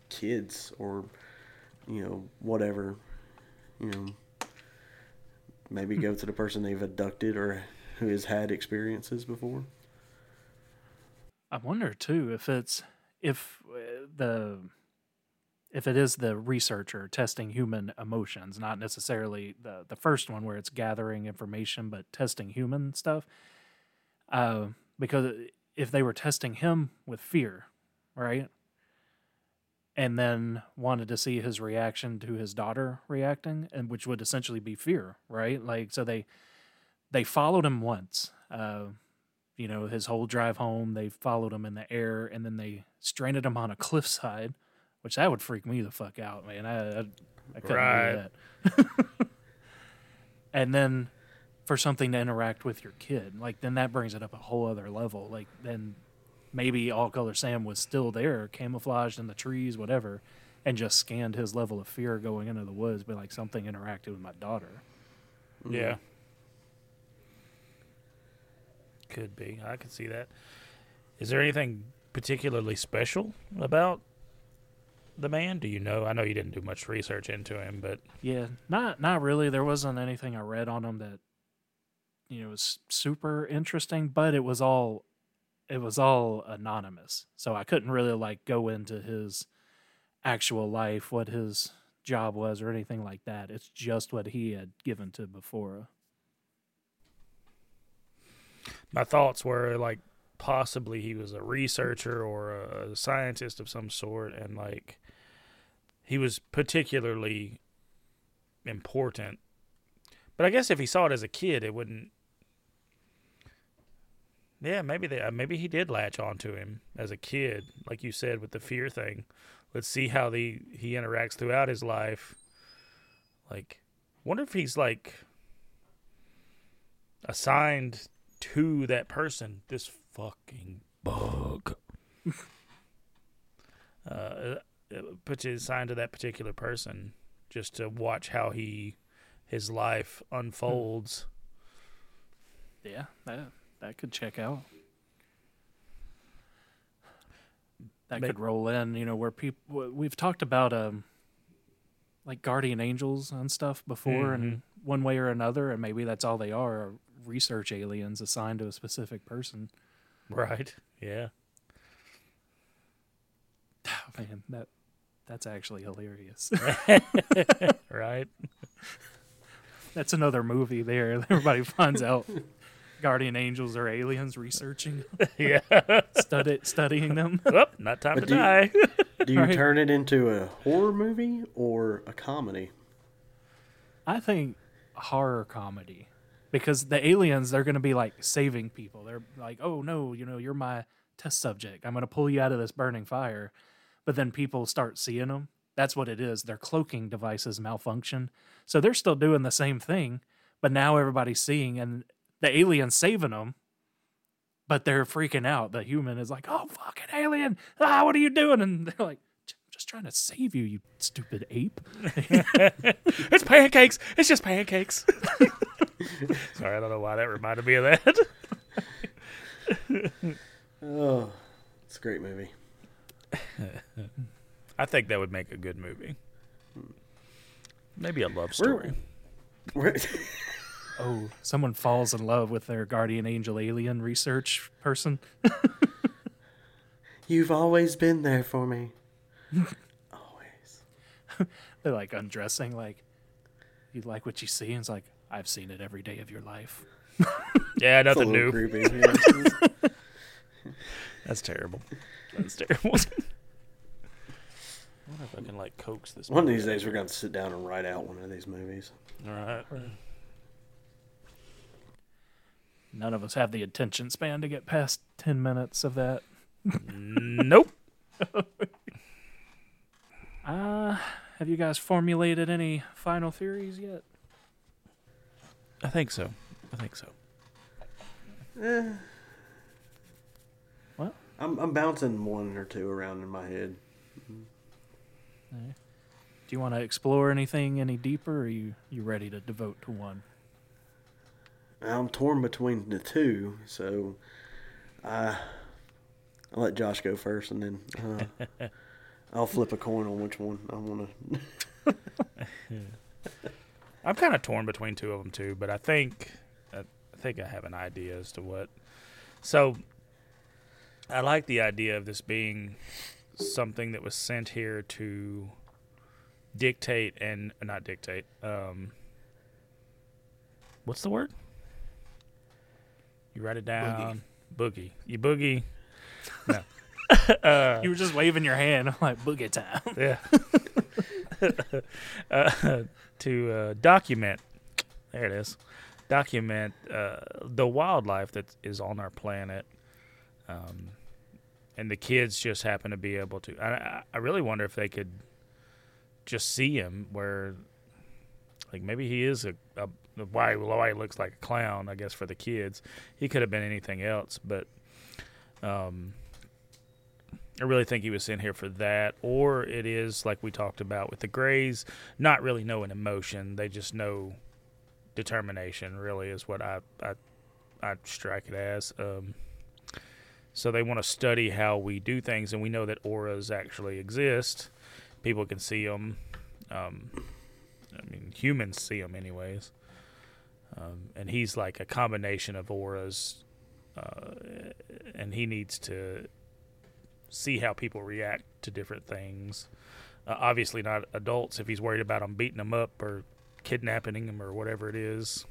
kids or, you know, whatever, you know, maybe go to the person they've abducted or who has had experiences before. I wonder too if it is the researcher testing human emotions, not necessarily the first one where it's gathering information, but testing human stuff. Because if they were testing him with fear, right? And then wanted to see his reaction to his daughter reacting, and which would essentially be fear, right? Like, so they followed him once, you know, his whole drive home. They followed him in the air, and then they stranded him on a cliffside, which that would freak me the fuck out, man. I couldn't do that. And then for something to interact with your kid, like, then that brings it up a whole other level. Like, then maybe Allcolor Sam was still there, camouflaged in the trees, whatever, and just scanned his level of fear going into the woods, but like something interacted with my daughter. Yeah. Could be. I could see that. Is there anything particularly special about the man? Do you know? I know you didn't do much research into him, but... Yeah, not really. There wasn't anything I read on him that, you know, was super interesting, but it was all anonymous. So I couldn't really like go into his actual life, what his job was or anything like that. It's just what he had given to BUFORA. My thoughts were like possibly he was a researcher or a scientist of some sort, and like he was particularly important. But I guess if he saw it as a kid, it wouldn't. Yeah, maybe he did latch onto him as a kid, like you said, with the fear thing. Let's see how he interacts throughout his life. Like, wonder if he's like assigned to that person. This fucking bug, but is assigned to that particular person just to watch how his life unfolds. Yeah, that could check out. That could roll in, you know, where people... We've talked about, like, guardian angels and stuff before, mm-hmm. and one way or another, and maybe that's all they are research aliens assigned to a specific person. Right, yeah. Oh, man, that's actually hilarious. Right? That's another movie there. Everybody finds out guardian angels are aliens researching. Yeah. Studying them. Oh, not time but to die. Do you turn it into a horror movie or a comedy? I think horror comedy. Because the aliens, they're going to be like saving people. They're like, oh no, you know, you're my test subject. I'm going to pull you out of this burning fire. But then people start seeing them. That's what it is. Their cloaking devices malfunction. So they're still doing the same thing, but now everybody's seeing, and the alien's saving them, but they're freaking out. The human is like, oh, fucking alien. Ah, what are you doing? And they're like, I'm just trying to save you, you stupid ape. It's pancakes. It's just pancakes. Sorry, I don't know why that reminded me of that. Oh, it's a great movie. I think that would make a good movie. Maybe a love story. Oh, someone falls in love with their guardian angel alien research person. You've always been there for me. Always. They're like undressing, like, you like what you see? And it's like, I've seen it every day of your life. Yeah, nothing new. Creepy. That's terrible. That's terrible. I wonder if I can, like, coax this. One of these days, we're going to sit down and write out one of these movies. All right. None of us have the attention span to get past 10 minutes of that. Nope. Have you guys formulated any final theories yet? I think so. What? I'm bouncing one or two around in my head. Do you want to explore anything any deeper, or are you ready to devote to one? I'm torn between the two, so I'll let Josh go first, and then I'll flip a coin on which one I want to. I'm kind of torn between two of them too, but I think I have an idea as to what. So I like the idea of this being something that was sent here to dictate and not dictate. What's the word? You write it down. Boogie. You boogie. No. You were just waving your hand. I'm like, boogie time. Yeah. To document. There it is. Document the wildlife that is on our planet. And the kids just happen to be able to. I really wonder if they could just see him, where, like, maybe he is why he looks like a clown, I guess, for the kids. He could have been anything else, but I really think he was sent here for that. Or it is, like we talked about with the Greys, not really knowing emotion. They just know determination, really, is what I strike it as. So they want to study how we do things, and we know that auras actually exist. People can see them. I mean, humans see them anyways. And he's like a combination of auras, and he needs to see how people react to different things. Obviously not adults, if he's worried about them beating them up or kidnapping them or whatever it is.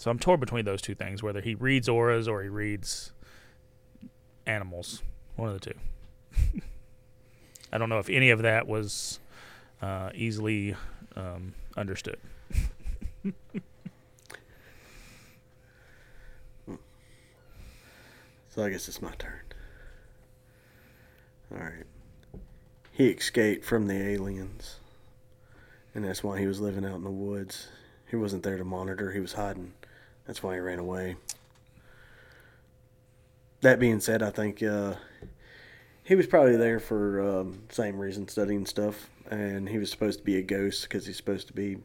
So I'm torn between those two things, whether he reads auras or he reads animals. One of the two. I don't know if any of that was easily understood. So I guess it's my turn. All right. He escaped from the aliens, and that's why he was living out in the woods. He wasn't there to monitor. He was hiding. That's why he ran away. That being said, I think he was probably there for same reason, studying stuff. And he was supposed to be a ghost because he's supposed to be,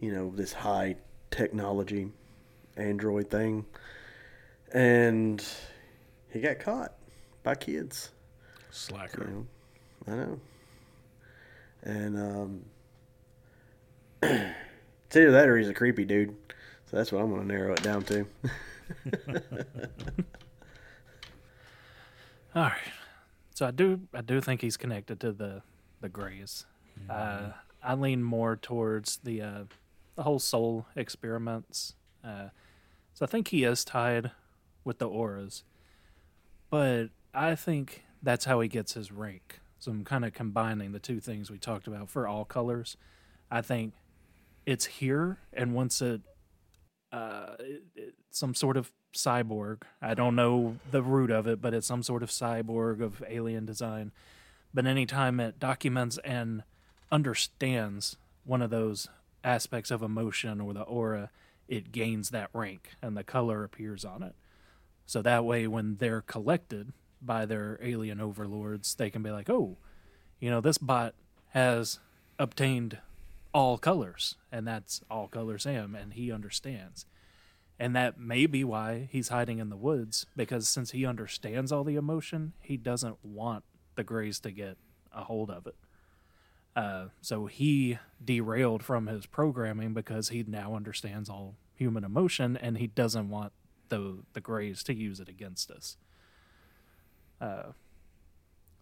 you know, this high technology android thing. And he got caught by kids. Slacker. You know, I know. And it's either that or he's a creepy dude. So that's what I'm going to narrow it down to. All right. So I do think he's connected to the Greys. Mm-hmm. I lean more towards the whole soul experiments. So I think he is tied with the auras. But I think that's how he gets his rank. So I'm kind of combining the two things we talked about for all colors. I think it's here, and once it... some sort of cyborg. I don't know the root of it, but it's some sort of cyborg of alien design. But anytime it documents and understands one of those aspects of emotion or the aura, it gains that rank and the color appears on it. So that way, when they're collected by their alien overlords, they can be like, oh, you know, this bot has obtained all colors, and that's Allcolor Sam, and he understands. And that may be why he's hiding in the woods, because since he understands all the emotion, he doesn't want the Greys to get a hold of it. So he derailed from his programming because he now understands all human emotion, and he doesn't want the Greys to use it against us.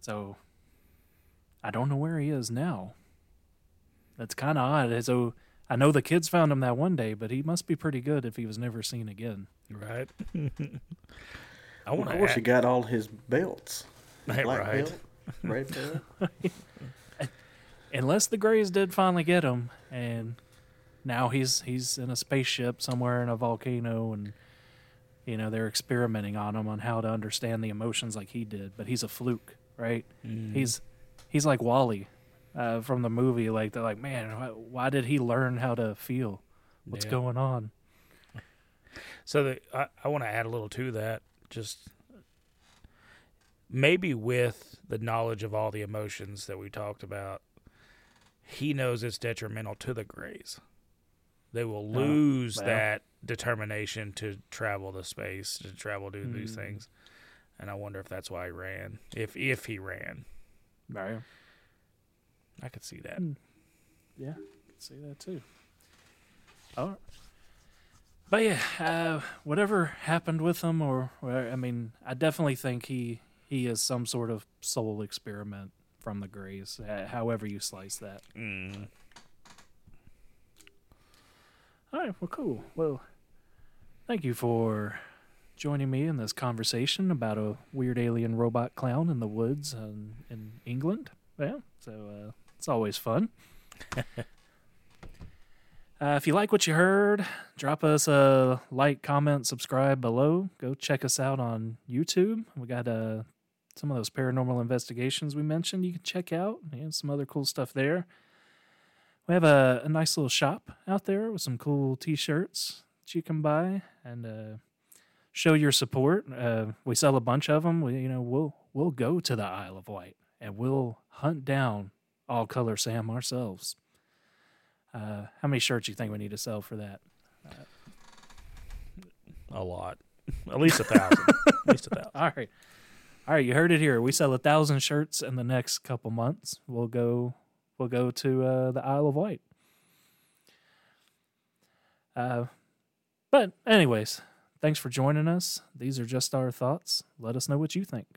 So I don't know where he is now. That's kind of odd. So I know the kids found him that one day, but he must be pretty good if he was never seen again. Right. Of course, he got all his belts. Black belt, red belt. Unless the Greys did finally get him, and now he's in a spaceship somewhere in a volcano, and you know they're experimenting on him on how to understand the emotions like he did. But he's a fluke, right? Mm. He's like WALL-E from the movie. Like they're like, man, why did he learn how to feel? What's going on? So I want to add a little to that. Just maybe with the knowledge of all the emotions that we talked about, he knows it's detrimental to the Greys. They will lose that determination to travel to space, to travel to these things. And I wonder if that's why he ran, if he ran. Mario. I could see that. Yeah, I could see that too. All right. But yeah, whatever happened with him, I definitely think he is some sort of soul experiment from the Greys, however you slice that. Mm. All right, well, cool. Well, thank you for joining me in this conversation about a weird alien robot clown in the woods in England. Yeah, so it's always fun. If you like what you heard, drop us a like, comment, subscribe below. Go check us out on YouTube. We got some of those paranormal investigations we mentioned you can check out. And some other cool stuff there. We have a nice little shop out there with some cool T-shirts that you can buy and show your support. We sell a bunch of them. We'll go to the Isle of Wight and we'll hunt down Allcolor Sam ourselves. How many shirts you think we need to sell for that? A lot. At least 1,000. At least 1,000. All right, you heard it here. We sell 1,000 shirts in the next couple months. We'll go to the Isle of Wight. But anyways, thanks for joining us. These are just our thoughts. Let us know what you think.